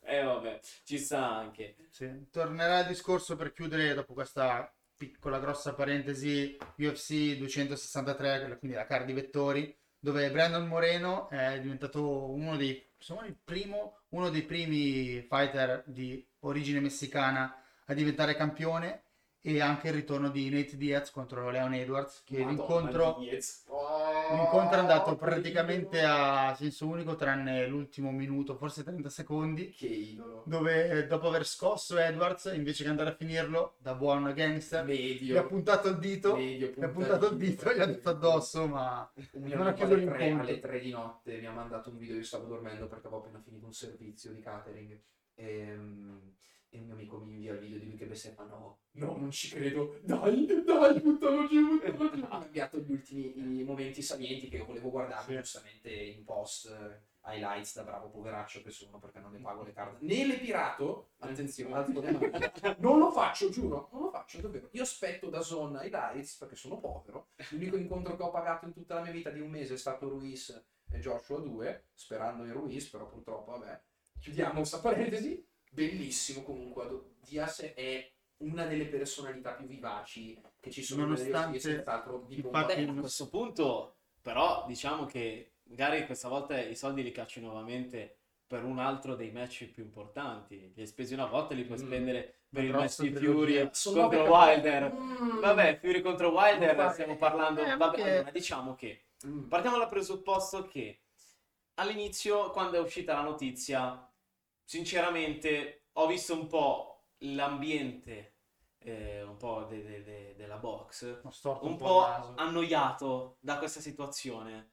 Vabbè, ci sta anche. Sì. Tornerà il discorso per chiudere dopo questa piccola grossa parentesi UFC 263, quindi la card di Vettori, dove Brandon Moreno è diventato uno dei primi fighter di origine messicana a diventare campione, e anche il ritorno di Nate Diaz contro Leon Edwards, che l'incontro è andato praticamente a senso unico tranne l'ultimo minuto, forse 30 secondi, che idolo, dove dopo aver scosso Edwards, invece che andare a finirlo da buon gangster, gli ha puntato il dito, gli ha detto addosso, ma non ha chiuso l'incontro. Alle 3 di notte mi ha mandato un video, io stavo dormendo perché avevo appena finito un servizio di catering, e il mio amico mi invia il video di lui che bestemma, no, non ci credo, dai, buttalo giù. Ha cambiato gli ultimi momenti salienti che io volevo guardare, sì, giustamente in post, highlights da bravo poveraccio che sono, perché non le pago le carte, né le pirato, attenzione, non lo faccio, giuro, non lo faccio, davvero, io aspetto da Zone highlights perché sono povero, l'unico incontro che ho pagato in tutta la mia vita di un mese è stato Ruiz e Joshua 2, sperando in Ruiz, però purtroppo, vabbè, chiudiamo questa parentesi. Bellissimo comunque, Diaz è una delle personalità più vivaci che ci sono, nonostante a questo punto, però diciamo che magari questa volta i soldi li cacci nuovamente per un altro dei match più importanti. Li hai spesi una volta, li puoi spendere per il match di Fury contro Wilder. Vabbè, Fury contro Wilder, stiamo parlando... vabbè, allora, diciamo che... partiamo dal presupposto che all'inizio, quando è uscita la notizia, sinceramente ho visto un po' l'ambiente, un po' della box, un po' annoiato da questa situazione.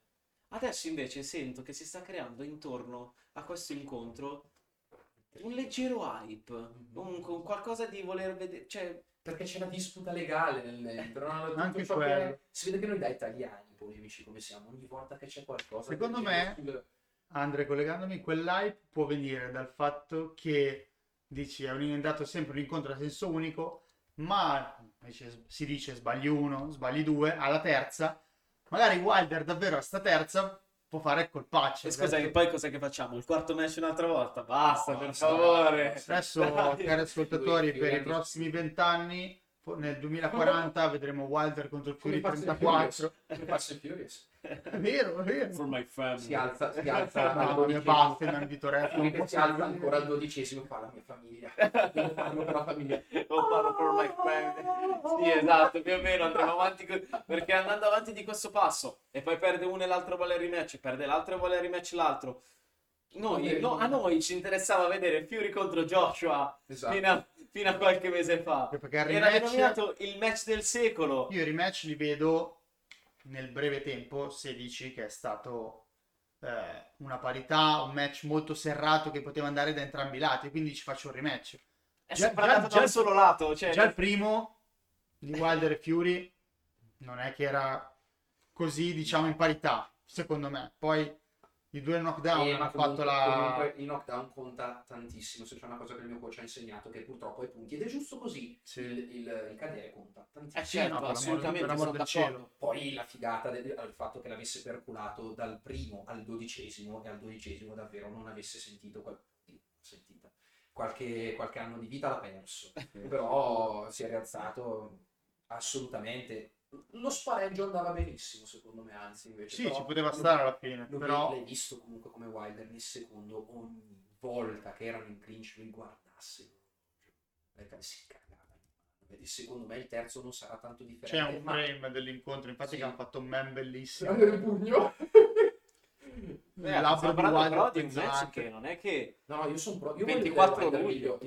Adesso invece sento che si sta creando intorno a questo incontro un leggero hype, un qualcosa di voler vedere, cioè... Perché c'è una disputa legale anche quello. Si vede che noi da italiani polemici come siamo, ogni volta che c'è qualcosa... Secondo me, Andre, collegandomi, quell'hype può venire dal fatto che, dici, è andato sempre un incontro a senso unico, ma invece si dice sbagli uno, sbagli due, alla terza, magari Wilder davvero a sta terza può fare colpaccio. E scusa, che poi cos'è che facciamo? Il quarto match un'altra volta? Basta, per favore. Adesso, cari ascoltatori, per i prossimi 20 anni, nel 2040, vedremo Wilder contro Fury 34. È vero, è vero. For my family. Si alza la mia Batman di Toretto. Si alza ancora al 12º, fa la mia famiglia. Io parlo per la famiglia. Io parlo per my family. Sì, esatto, più o meno andremo avanti. Perché andando avanti di questo passo, e poi perde uno e l'altro vuole rematch, perde l'altro e vuole rematch l'altro. A noi ci interessava vedere Fury contro Joshua. Esatto. Fino a qualche mese fa. Era denominato il match del secolo. Io i rematch li vedo nel breve tempo, 16, che è stato una parità, un match molto serrato che poteva andare da entrambi i lati, quindi ci faccio un rematch. È già il solo lato, cioè... Già il primo di Wilder e Fury non è che era così, diciamo, in parità, secondo me. Poi i due knockdown hanno fatto comunque, il knockdown conta tantissimo, se c'è una cosa che il mio coach ha insegnato, che purtroppo è punti, ed è giusto così. Sì. Il cadere conta tantissimo, certo, assolutamente, sono d'accordo. Poi la figata del fatto che l'avesse perculato dal primo al 12º, e al 12º davvero non avesse sentito qualche anno di vita l'ha perso. Però si è rialzato assolutamente. Lo spareggio andava benissimo, secondo me, anzi invece sì, ci poteva stare alla fine, però l'hai visto comunque come Wilder nel secondo, ogni volta che erano in clinch lui guardasse perché si cagava, e secondo me il terzo non sarà tanto differente. C'è un frame dell'incontro, infatti, sì, che hanno fatto un meme bellissimo del pugno. Labbro però di un match che non è che... No, io sono proprio 24 luglio.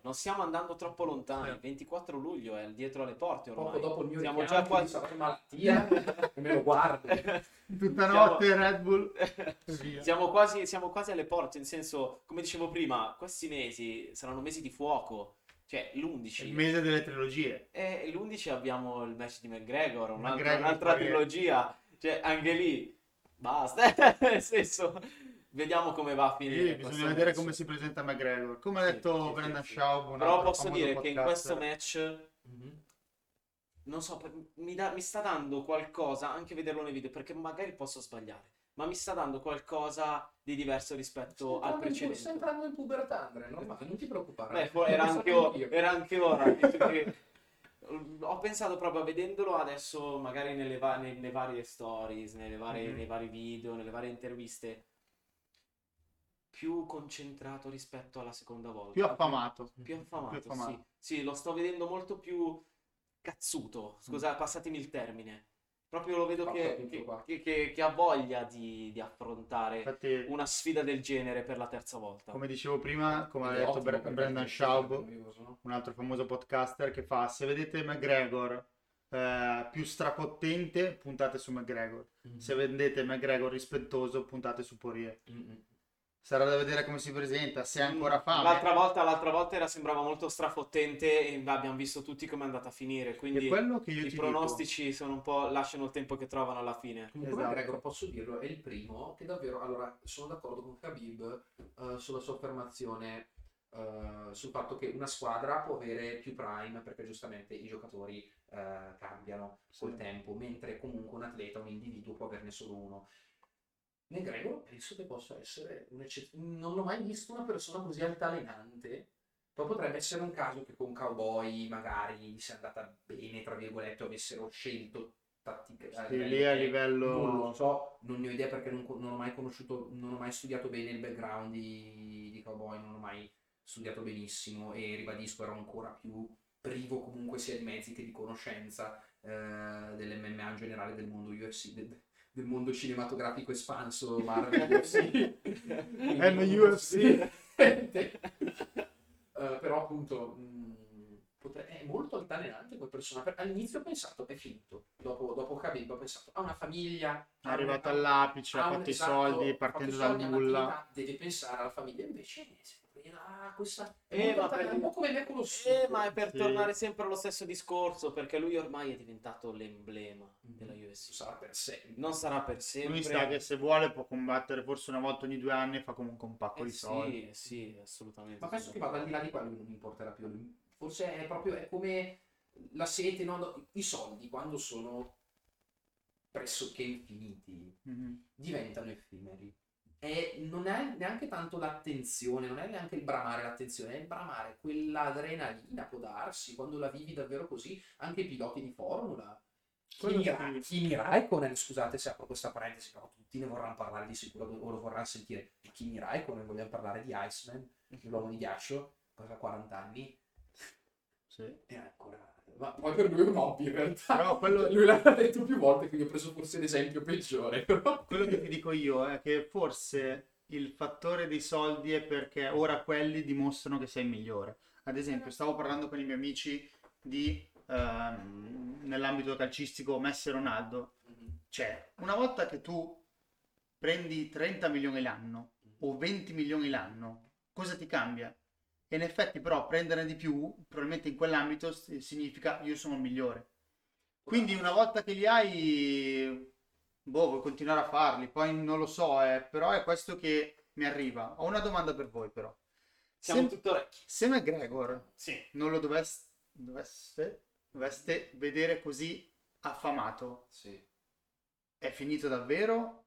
Non stiamo andando troppo lontani. 24 luglio è dietro alle porte ormai. Poco dopo il mio siamo già qua di mattina. E me lo guardo tutta notte Red Bull. siamo quasi alle porte, in senso, come dicevo prima, questi mesi saranno mesi di fuoco. Cioè, l'11. Il mese delle trilogie. E l'11 abbiamo il match di McGregor, un'altra trilogia. Cioè, anche lì basta, nel senso, vediamo come va a finire. Bisogna vedere come si presenta McGregor, come ha detto Brendan Schaub. Però posso dire che in questo match non so, mi sta dando qualcosa, anche vederlo nei video, perché magari posso sbagliare, ma mi sta dando qualcosa di diverso rispetto al precedente. Sta entrando in pubertà, Andre, normale, non ti preoccupare. Beh, era anche ora, perché ho pensato proprio, vedendolo adesso magari nelle varie stories, nei vari video, nelle varie interviste, più concentrato rispetto alla seconda volta, più affamato. Sì, lo sto vedendo molto più cazzuto, scusa, passatemi il termine, proprio lo vedo che ha voglia di affrontare. Infatti, una sfida del genere per la terza volta, come dicevo prima, come ha detto Brendan Schaub, un altro famoso podcaster, che fa: se vedete McGregor più stracottente, puntate su McGregor, se vedete McGregor rispettoso, puntate su Poirier. Sarà da vedere come si presenta, se ha ancora fame. L'altra volta sembrava molto strafottente, e abbiamo visto tutti come è andata a finire, quindi i pronostici sono un po', lasciano il tempo che trovano alla fine. Comunque, esatto. McGregor, posso dirlo, è il primo che davvero... Allora, sono d'accordo con Khabib sulla sua affermazione sul fatto che una squadra può avere più prime, perché giustamente i giocatori cambiano col tempo, mentre comunque un atleta, un individuo, può averne solo uno. McGregor penso che possa essere non l'ho mai visto una persona così altalenante. Poi potrebbe essere un caso che con Cowboy magari gli sia andata bene, tra virgolette, avessero scelto tattica, lì a livello non lo so, non ne ho idea perché non ho mai conosciuto, non ho mai studiato bene il background di Cowboy, non ho mai studiato benissimo e ribadisco ero ancora più privo comunque sia di mezzi che di conoscenza dell'MMA in generale, del mondo UFC, del mondo cinematografico espanso Marvel UFC and UFC però appunto è molto altalenante come persona. All'inizio ho pensato è finito, dopo Khabib ho pensato ha una famiglia, è arrivato all'apice, ha fatto esatto, i soldi partendo dal nulla, deve pensare alla famiglia, invece questa un po' come me con lo ma è per tornare sempre allo stesso discorso, perché lui ormai è diventato l'emblema della UFC. Sarà per sempre. Non sarà per sempre. Lui sta che se vuole può combattere forse una volta ogni 2 anni e fa comunque un pacco di soldi. Sì, assolutamente. Ma penso che vada al di là di quello, non importerà più. Forse è proprio è come la sete, no? I soldi quando sono pressoché infiniti diventano effimeri. E non è neanche tanto l'attenzione, non è neanche il bramare l'attenzione, è il bramare quell'adrenalina, può darsi, quando la vivi davvero così, anche i piloti di Formula. Kimi Raikkonen, scusate se apro questa parentesi, però tutti ne vorranno parlare di sicuro, o lo vorranno sentire. Kimi Raikkonen, vogliamo parlare di Iceman, l'uomo di ghiaccio, aveva 40 anni. Sì. E ancora... Ma poi per lui è un hobby in realtà, però quello... lui l'ha detto più volte, quindi ho preso forse l'esempio peggiore. Quello che ti dico io è che forse il fattore dei soldi è perché ora quelli dimostrano che sei migliore. Ad esempio stavo parlando con i miei amici di nell'ambito calcistico Messi e Ronaldo, cioè una volta che tu prendi 30 milioni l'anno o 20 milioni l'anno, cosa ti cambia? E in effetti però prenderne di più probabilmente in quell'ambito significa io sono migliore, quindi una volta che li hai vuoi continuare a farli, poi non lo so, però è questo che mi arriva. Ho una domanda per voi però, siamo tutto orecchi. Se McGregor non lo doveste vedere così affamato è finito davvero?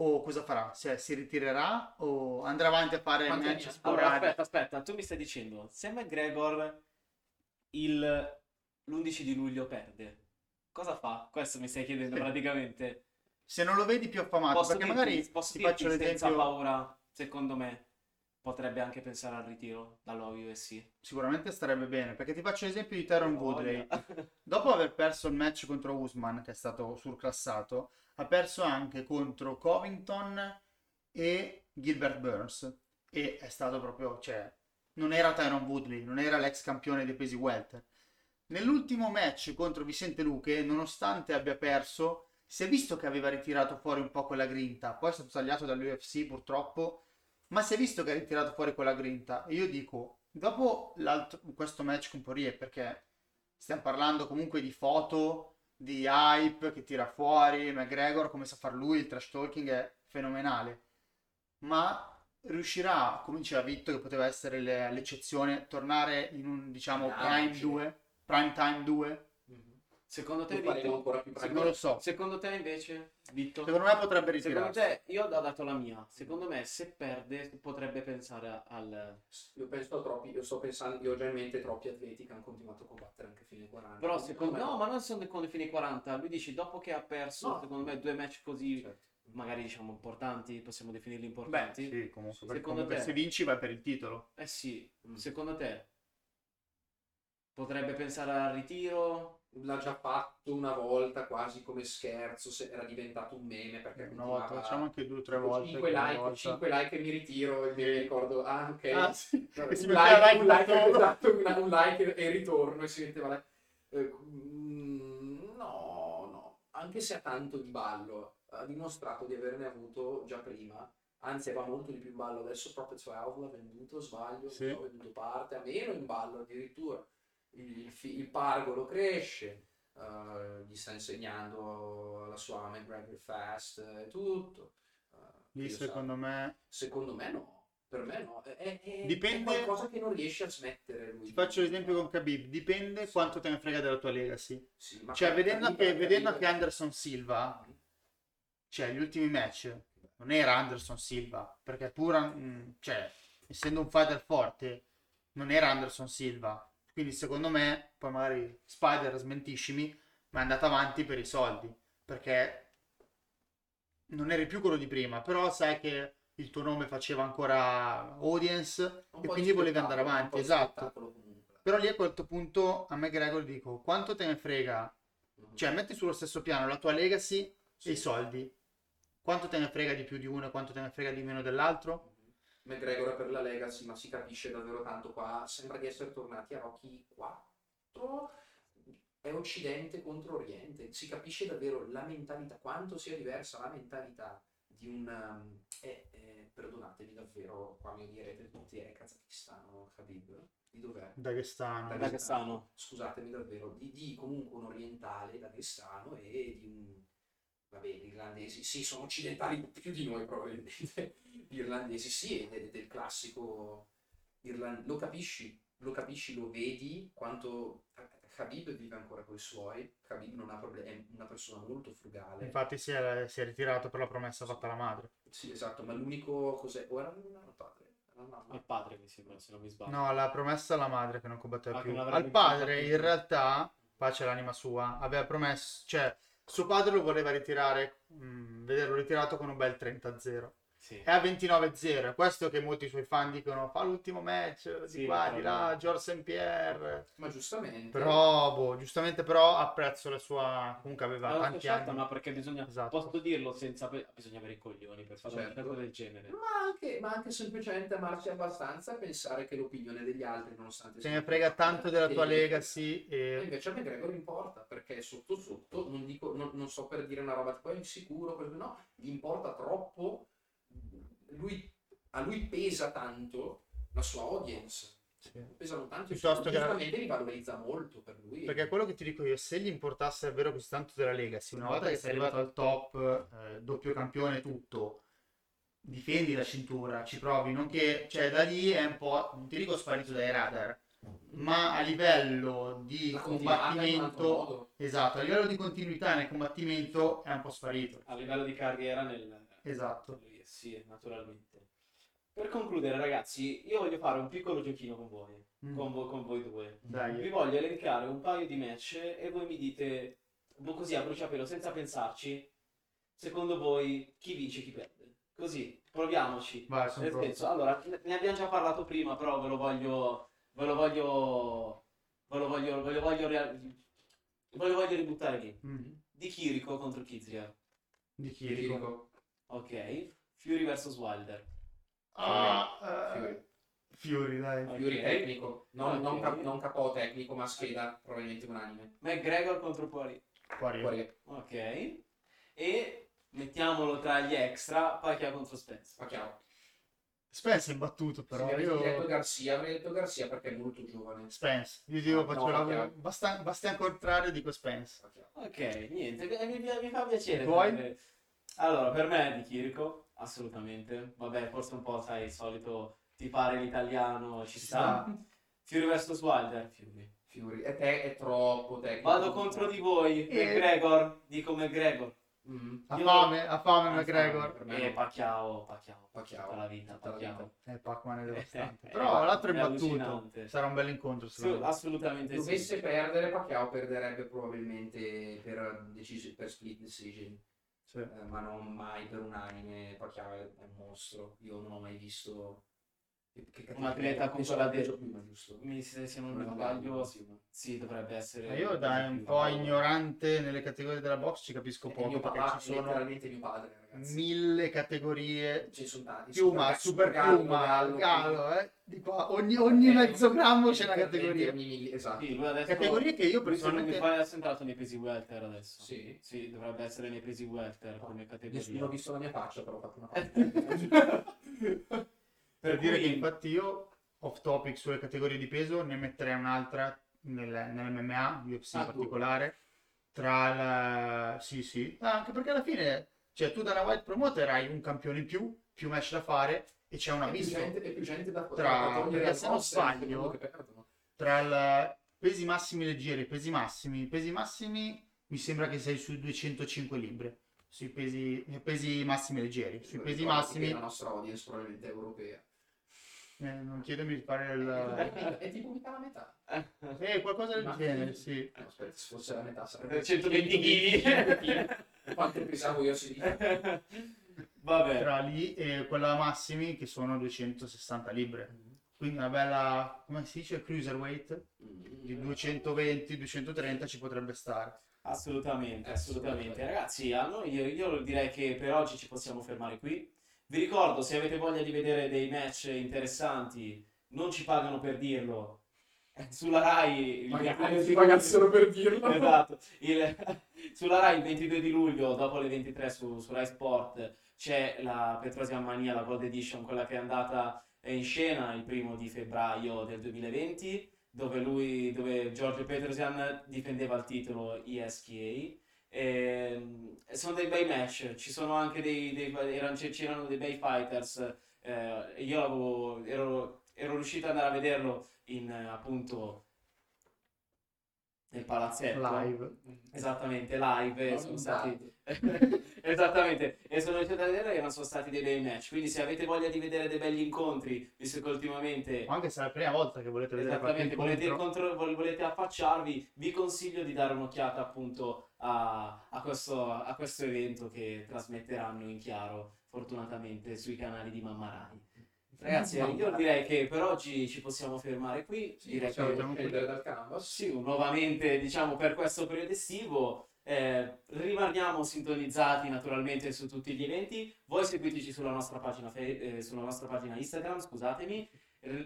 O cosa farà? Cioè, si ritirerà o andrà avanti a fare match sporadico? Allora, aspetta, tu mi stai dicendo, se McGregor l'11 di luglio perde, cosa fa? Questo mi stai chiedendo praticamente. Se non lo vedi più affamato, posso perché dirti, magari posso ti faccio l'esempio... senza paura, secondo me, potrebbe anche pensare al ritiro dalla UFC. Sicuramente starebbe bene, perché ti faccio l'esempio di Tyron Woodley. Dopo aver perso il match contro Usman, che è stato surclassato, ha perso anche contro Covington e Gilbert Burns, e è stato proprio, cioè, non era Tyron Woodley, non era l'ex campione dei pesi welter. Nell'ultimo match contro Vicente Luque, nonostante abbia perso, si è visto che aveva ritirato fuori un po' quella grinta, poi è stato tagliato dall'UFC purtroppo, ma si è visto che ha ritirato fuori quella grinta. E io dico, dopo questo match con Poirier, perché stiamo parlando comunque di foto, di hype che tira fuori McGregor, come sa far lui, il trash talking è fenomenale, ma riuscirà, come diceva Vitto, che poteva essere l'eccezione, tornare in un, diciamo, prime time 2? Secondo te, Vitto, ancora più prime? Non lo so. Secondo te invece, Vitto? Secondo me potrebbe ritirarsi. Secondo te, io ho dato la mia, secondo me se perde potrebbe pensare al... Io penso a troppi, io sto pensando, io ho già in mente troppi atleti che hanno continuato a combattere anche fino ai 40. Però secondo me... No, ma non sono fino ai 40, lui dice dopo che ha perso, no, secondo me 2 match così, certo, magari diciamo importanti, possiamo definirli importanti. Beh, sì, comunque, secondo te... se vinci vai per il titolo. Eh sì, secondo te potrebbe pensare al ritiro? L'ha già fatto una volta quasi come scherzo, era diventato un meme perché continuava... facciamo anche 2 o 3 volte 5 like e mi ritiro e mi ricordo un like e ritorno e si metteva la... no anche se ha tanto di ballo, ha dimostrato di averne avuto già prima, anzi aveva molto di più in ballo, adesso proprio l'ha venduto, sbaglio, ho venduto parte a meno in ballo addirittura. Il pargolo cresce, gli sta insegnando la sua McGregor Fast e tutto. Lì secondo me no, per me no, dipende, è qualcosa che non riesce a smettere lui. Ti faccio l'esempio con Khabib, dipende quanto te ne frega della tua legacy, ma cioè vedendo che Anderson Silva, cioè gli ultimi match non era Anderson Silva, perché cioè essendo un fighter forte non era Anderson Silva. Quindi secondo me, poi magari Spider smentiscimi, ma è andato avanti per i soldi. perché non eri più quello di prima, però sai che il tuo nome faceva ancora audience e quindi volevi andare avanti, esatto. Però lì a quel punto a McGregor dico, quanto te ne frega? Cioè metti sullo stesso piano la tua legacy e i soldi. Quanto te ne frega di più di uno e quanto te ne frega di meno dell'altro? McGregor è per la legacy, ma si capisce davvero tanto qua. Sembra di essere tornati a Rocky 4. È Occidente contro Oriente. Si capisce davvero la mentalità, quanto sia diversa la mentalità di un... perdonatemi davvero, qua mi direte tutti, è kazakistano, Khabib. Di dov'è? Daghestano. Scusatemi davvero, di comunque un orientale daghestano e di un... Vabbè, gli irlandesi, sì, sono occidentali più di noi probabilmente. Gli irlandesi, sì, è del classico... Lo capisci, lo vedi, quanto... Khabib vive ancora con i suoi, Khabib non ha problemi, è una persona molto frugale. Infatti si è ritirato per la promessa fatta alla madre. Sì, esatto, ma l'unico cos'è? O era il padre? Al padre mi sembra, se non mi sbaglio. No, la promessa alla madre che non combatteva più. Al padre in realtà, pace all'anima sua, aveva promesso, cioè suo padre lo voleva ritirare, vederlo ritirato con un bel 30-0. Sì. È a 29-0, questo che molti suoi fan dicono, fa l'ultimo match, sì, di qua, di là, George St. Pierre. Ma giustamente. Però apprezzo la sua, comunque aveva tanti anni. Ma perché bisogna, esatto. Posso dirlo senza, bisogna avere i coglioni per fare una cosa del genere. Ma anche semplicemente amarsi abbastanza a pensare che l'opinione degli altri, nonostante... Se ne frega tanto della tua legacy. E invece a McGregor importa, perché sotto, non so per dire una roba tipo insicuro, no, gli importa troppo. A lui pesa tanto la sua audience, sì. Pesano tanto, piuttosto che giustamente li valorizza molto per lui, perché quello che ti dico io, se gli importasse davvero così tanto della legacy, una volta che sei arrivato al top, doppio campione, tutto, difendi la cintura, ci provi, non che, cioè, da lì è un po', non ti dico sparito dai radar, ma a livello di combattimento, esatto, a livello di continuità nel combattimento è un po' sparito, a livello di carriera nel... Esatto. Sì, naturalmente. Per concludere, ragazzi, io voglio fare un piccolo giochino con voi, con voi due. Dai. Vi voglio elencare un paio di match e voi mi dite, così a bruciapelo, senza pensarci, secondo voi chi vince e chi perde. Così, proviamoci. Vai, nel senso, allora, ne abbiamo già parlato prima, però ve lo voglio ributtare lì. Di Chirico contro Kizia. Di Chirico. Ok. Fury vs Wilder. Fury, dai. Okay. Fury tecnico. Non capo tecnico, ma scheda probabilmente unanime. McGregor contro Poirier. Ok. E mettiamolo tra gli extra, Pacquiao contro Spence. Pacquiao. Spence è imbattuto, però. Sì, io avrei detto Garcia perché è molto giovane. Spence. Io dico, Bastian Contrario, dico Spence. Ok, niente. Mi fa piacere. Poi? Allora, per me è di Chirico. Assolutamente, vabbè, forse un po', sai, il solito tifare l'italiano, ci sta. Fury vs Wilder. Fury. È troppo tecnico. Vado contro di voi, McGregor, dico McGregor. Ha fame McGregor. E Pacquiao, tutta la vita, Pacquiao. Pacman è devastante. Però l'altro è battuto, sarà un bel incontro. Assolutamente sì. Dovesse perdere, Pacquiao perderebbe probabilmente per split decision. Sì. Ma non mai per unanime. Pacquiao è un mostro. Io non ho mai visto un atleta con la peso prima, giusto? Se non mi sbaglio, sì, dovrebbe essere. Ma io, da un po' ignorante nelle categorie della box, ci capisco poco. Mio papà, ci sono veramente mio padre, ragazzi. 1000 categorie. Ci sono tanti. Piuma, super piuma, gallo, di qua. Ogni mezzo grammo c'è una categoria. Esatto. Sì, categorie che io personalmente... Mi è entrato nei pesi welter adesso. Sì, dovrebbe essere nei pesi welter come categoria. Nessuno ha visto la mia faccia, però ho fatto una cosa. Per dire che infatti io off topic sulle categorie di peso ne metterei un'altra nell'MMA, UFC in particolare, tra la... anche perché alla fine, cioè, tu dalla White Promoter hai un campione in più match da fare e c'è un abisso tra, perché se non sbaglio, tra il pesi massimi leggeri e pesi massimi mi sembra che sei su 205 libbre. Sui pesi massimi leggeri, sui pesi massimi la nostra audience probabilmente europea. Non chiedemi di fare il... È tipo metà la metà. Qualcosa del genere, sì. No, aspetta, se fosse la metà sarebbe... 120 kg. Quanto pesavo io, sì. Vabbè. Tra lì e quella Massimi, che sono 260 libbre. Quindi una bella, come si dice, cruiserweight, di 220-230 ci potrebbe stare. Assolutamente, assolutamente. Ragazzi, a noi, io direi che per oggi ci possiamo fermare qui. Vi ricordo, se avete voglia di vedere dei match interessanti, non ci pagano per dirlo, sulla Rai... Magari pagassero per dirlo. Esatto. Sulla Rai il 22 di luglio, dopo le 23 su Rai Sport, c'è la Petrosian Mania, la Gold Edition, quella che è andata in scena il 1° febbraio del 2020, dove Giorgio Petrosian difendeva il titolo ISKA. Sono dei bei match, ci sono anche c'erano dei bei fighters. Io ero riuscito ad andare a vederlo in appunto nel palazzetto live, esattamente live, sono stati esattamente, e sono riuscito a vedere che non sono stati dei bei match. Quindi se avete voglia di vedere dei belli incontri, visto che ultimamente, ma anche se è la prima volta che volete vedere, esattamente, volete affacciarvi, vi consiglio di dare un'occhiata appunto a questo evento che trasmetteranno in chiaro, fortunatamente, sui canali di Mamma Rai. Ragazzi, io direi che per oggi ci possiamo fermare qui. Sì, direi che dal canvas. Sì, nuovamente, diciamo, per questo periodo estivo. Rimaniamo sintonizzati naturalmente su tutti gli eventi. Voi seguiteci sulla nostra pagina Instagram, scusatemi.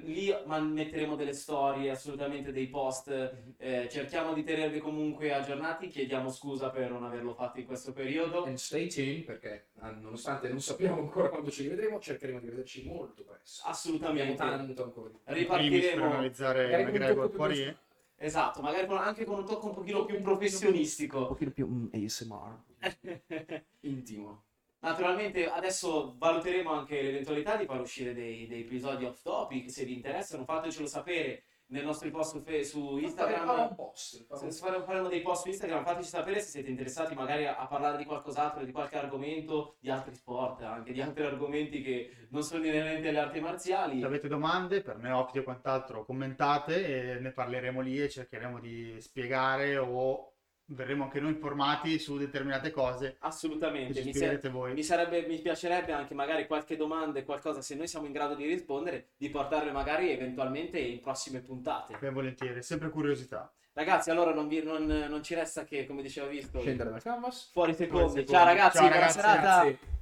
Lì metteremo delle storie, assolutamente dei post, cerchiamo di tenervi comunque aggiornati, chiediamo scusa per non averlo fatto in questo periodo. And stay tuned, perché nonostante non sappiamo ancora quando ci rivedremo, cercheremo di vederci molto presto. Assolutamente. Tanto ancora. Ripartiremo per analizzare McGregor Poirier. Esatto, magari anche con un tocco un pochino più professionistico. Un pochino più ASMR. Intimo. Naturalmente adesso valuteremo anche l'eventualità di far uscire dei episodi off topic. Se vi interessano, fatecelo sapere nel nostro post su Instagram. Faremo dei post su Instagram, fateci sapere se siete interessati magari a parlare di qualcos'altro, di qualche argomento, di altri sport, anche di altri argomenti che non sono inerenti alle arti marziali. Se avete domande per me, Neopiti o quant'altro, commentate e ne parleremo lì e cercheremo di spiegare o... verremo anche noi informati su determinate cose. Assolutamente, mi piacerebbe anche magari qualche domanda e qualcosa, se noi siamo in grado di rispondere, di portarle magari eventualmente in prossime puntate. Ben volentieri, sempre curiosità. Ragazzi, allora non ci resta che, come dicevo, scendere dal canvas, fuori secondi. Ciao ragazzi, buona serata.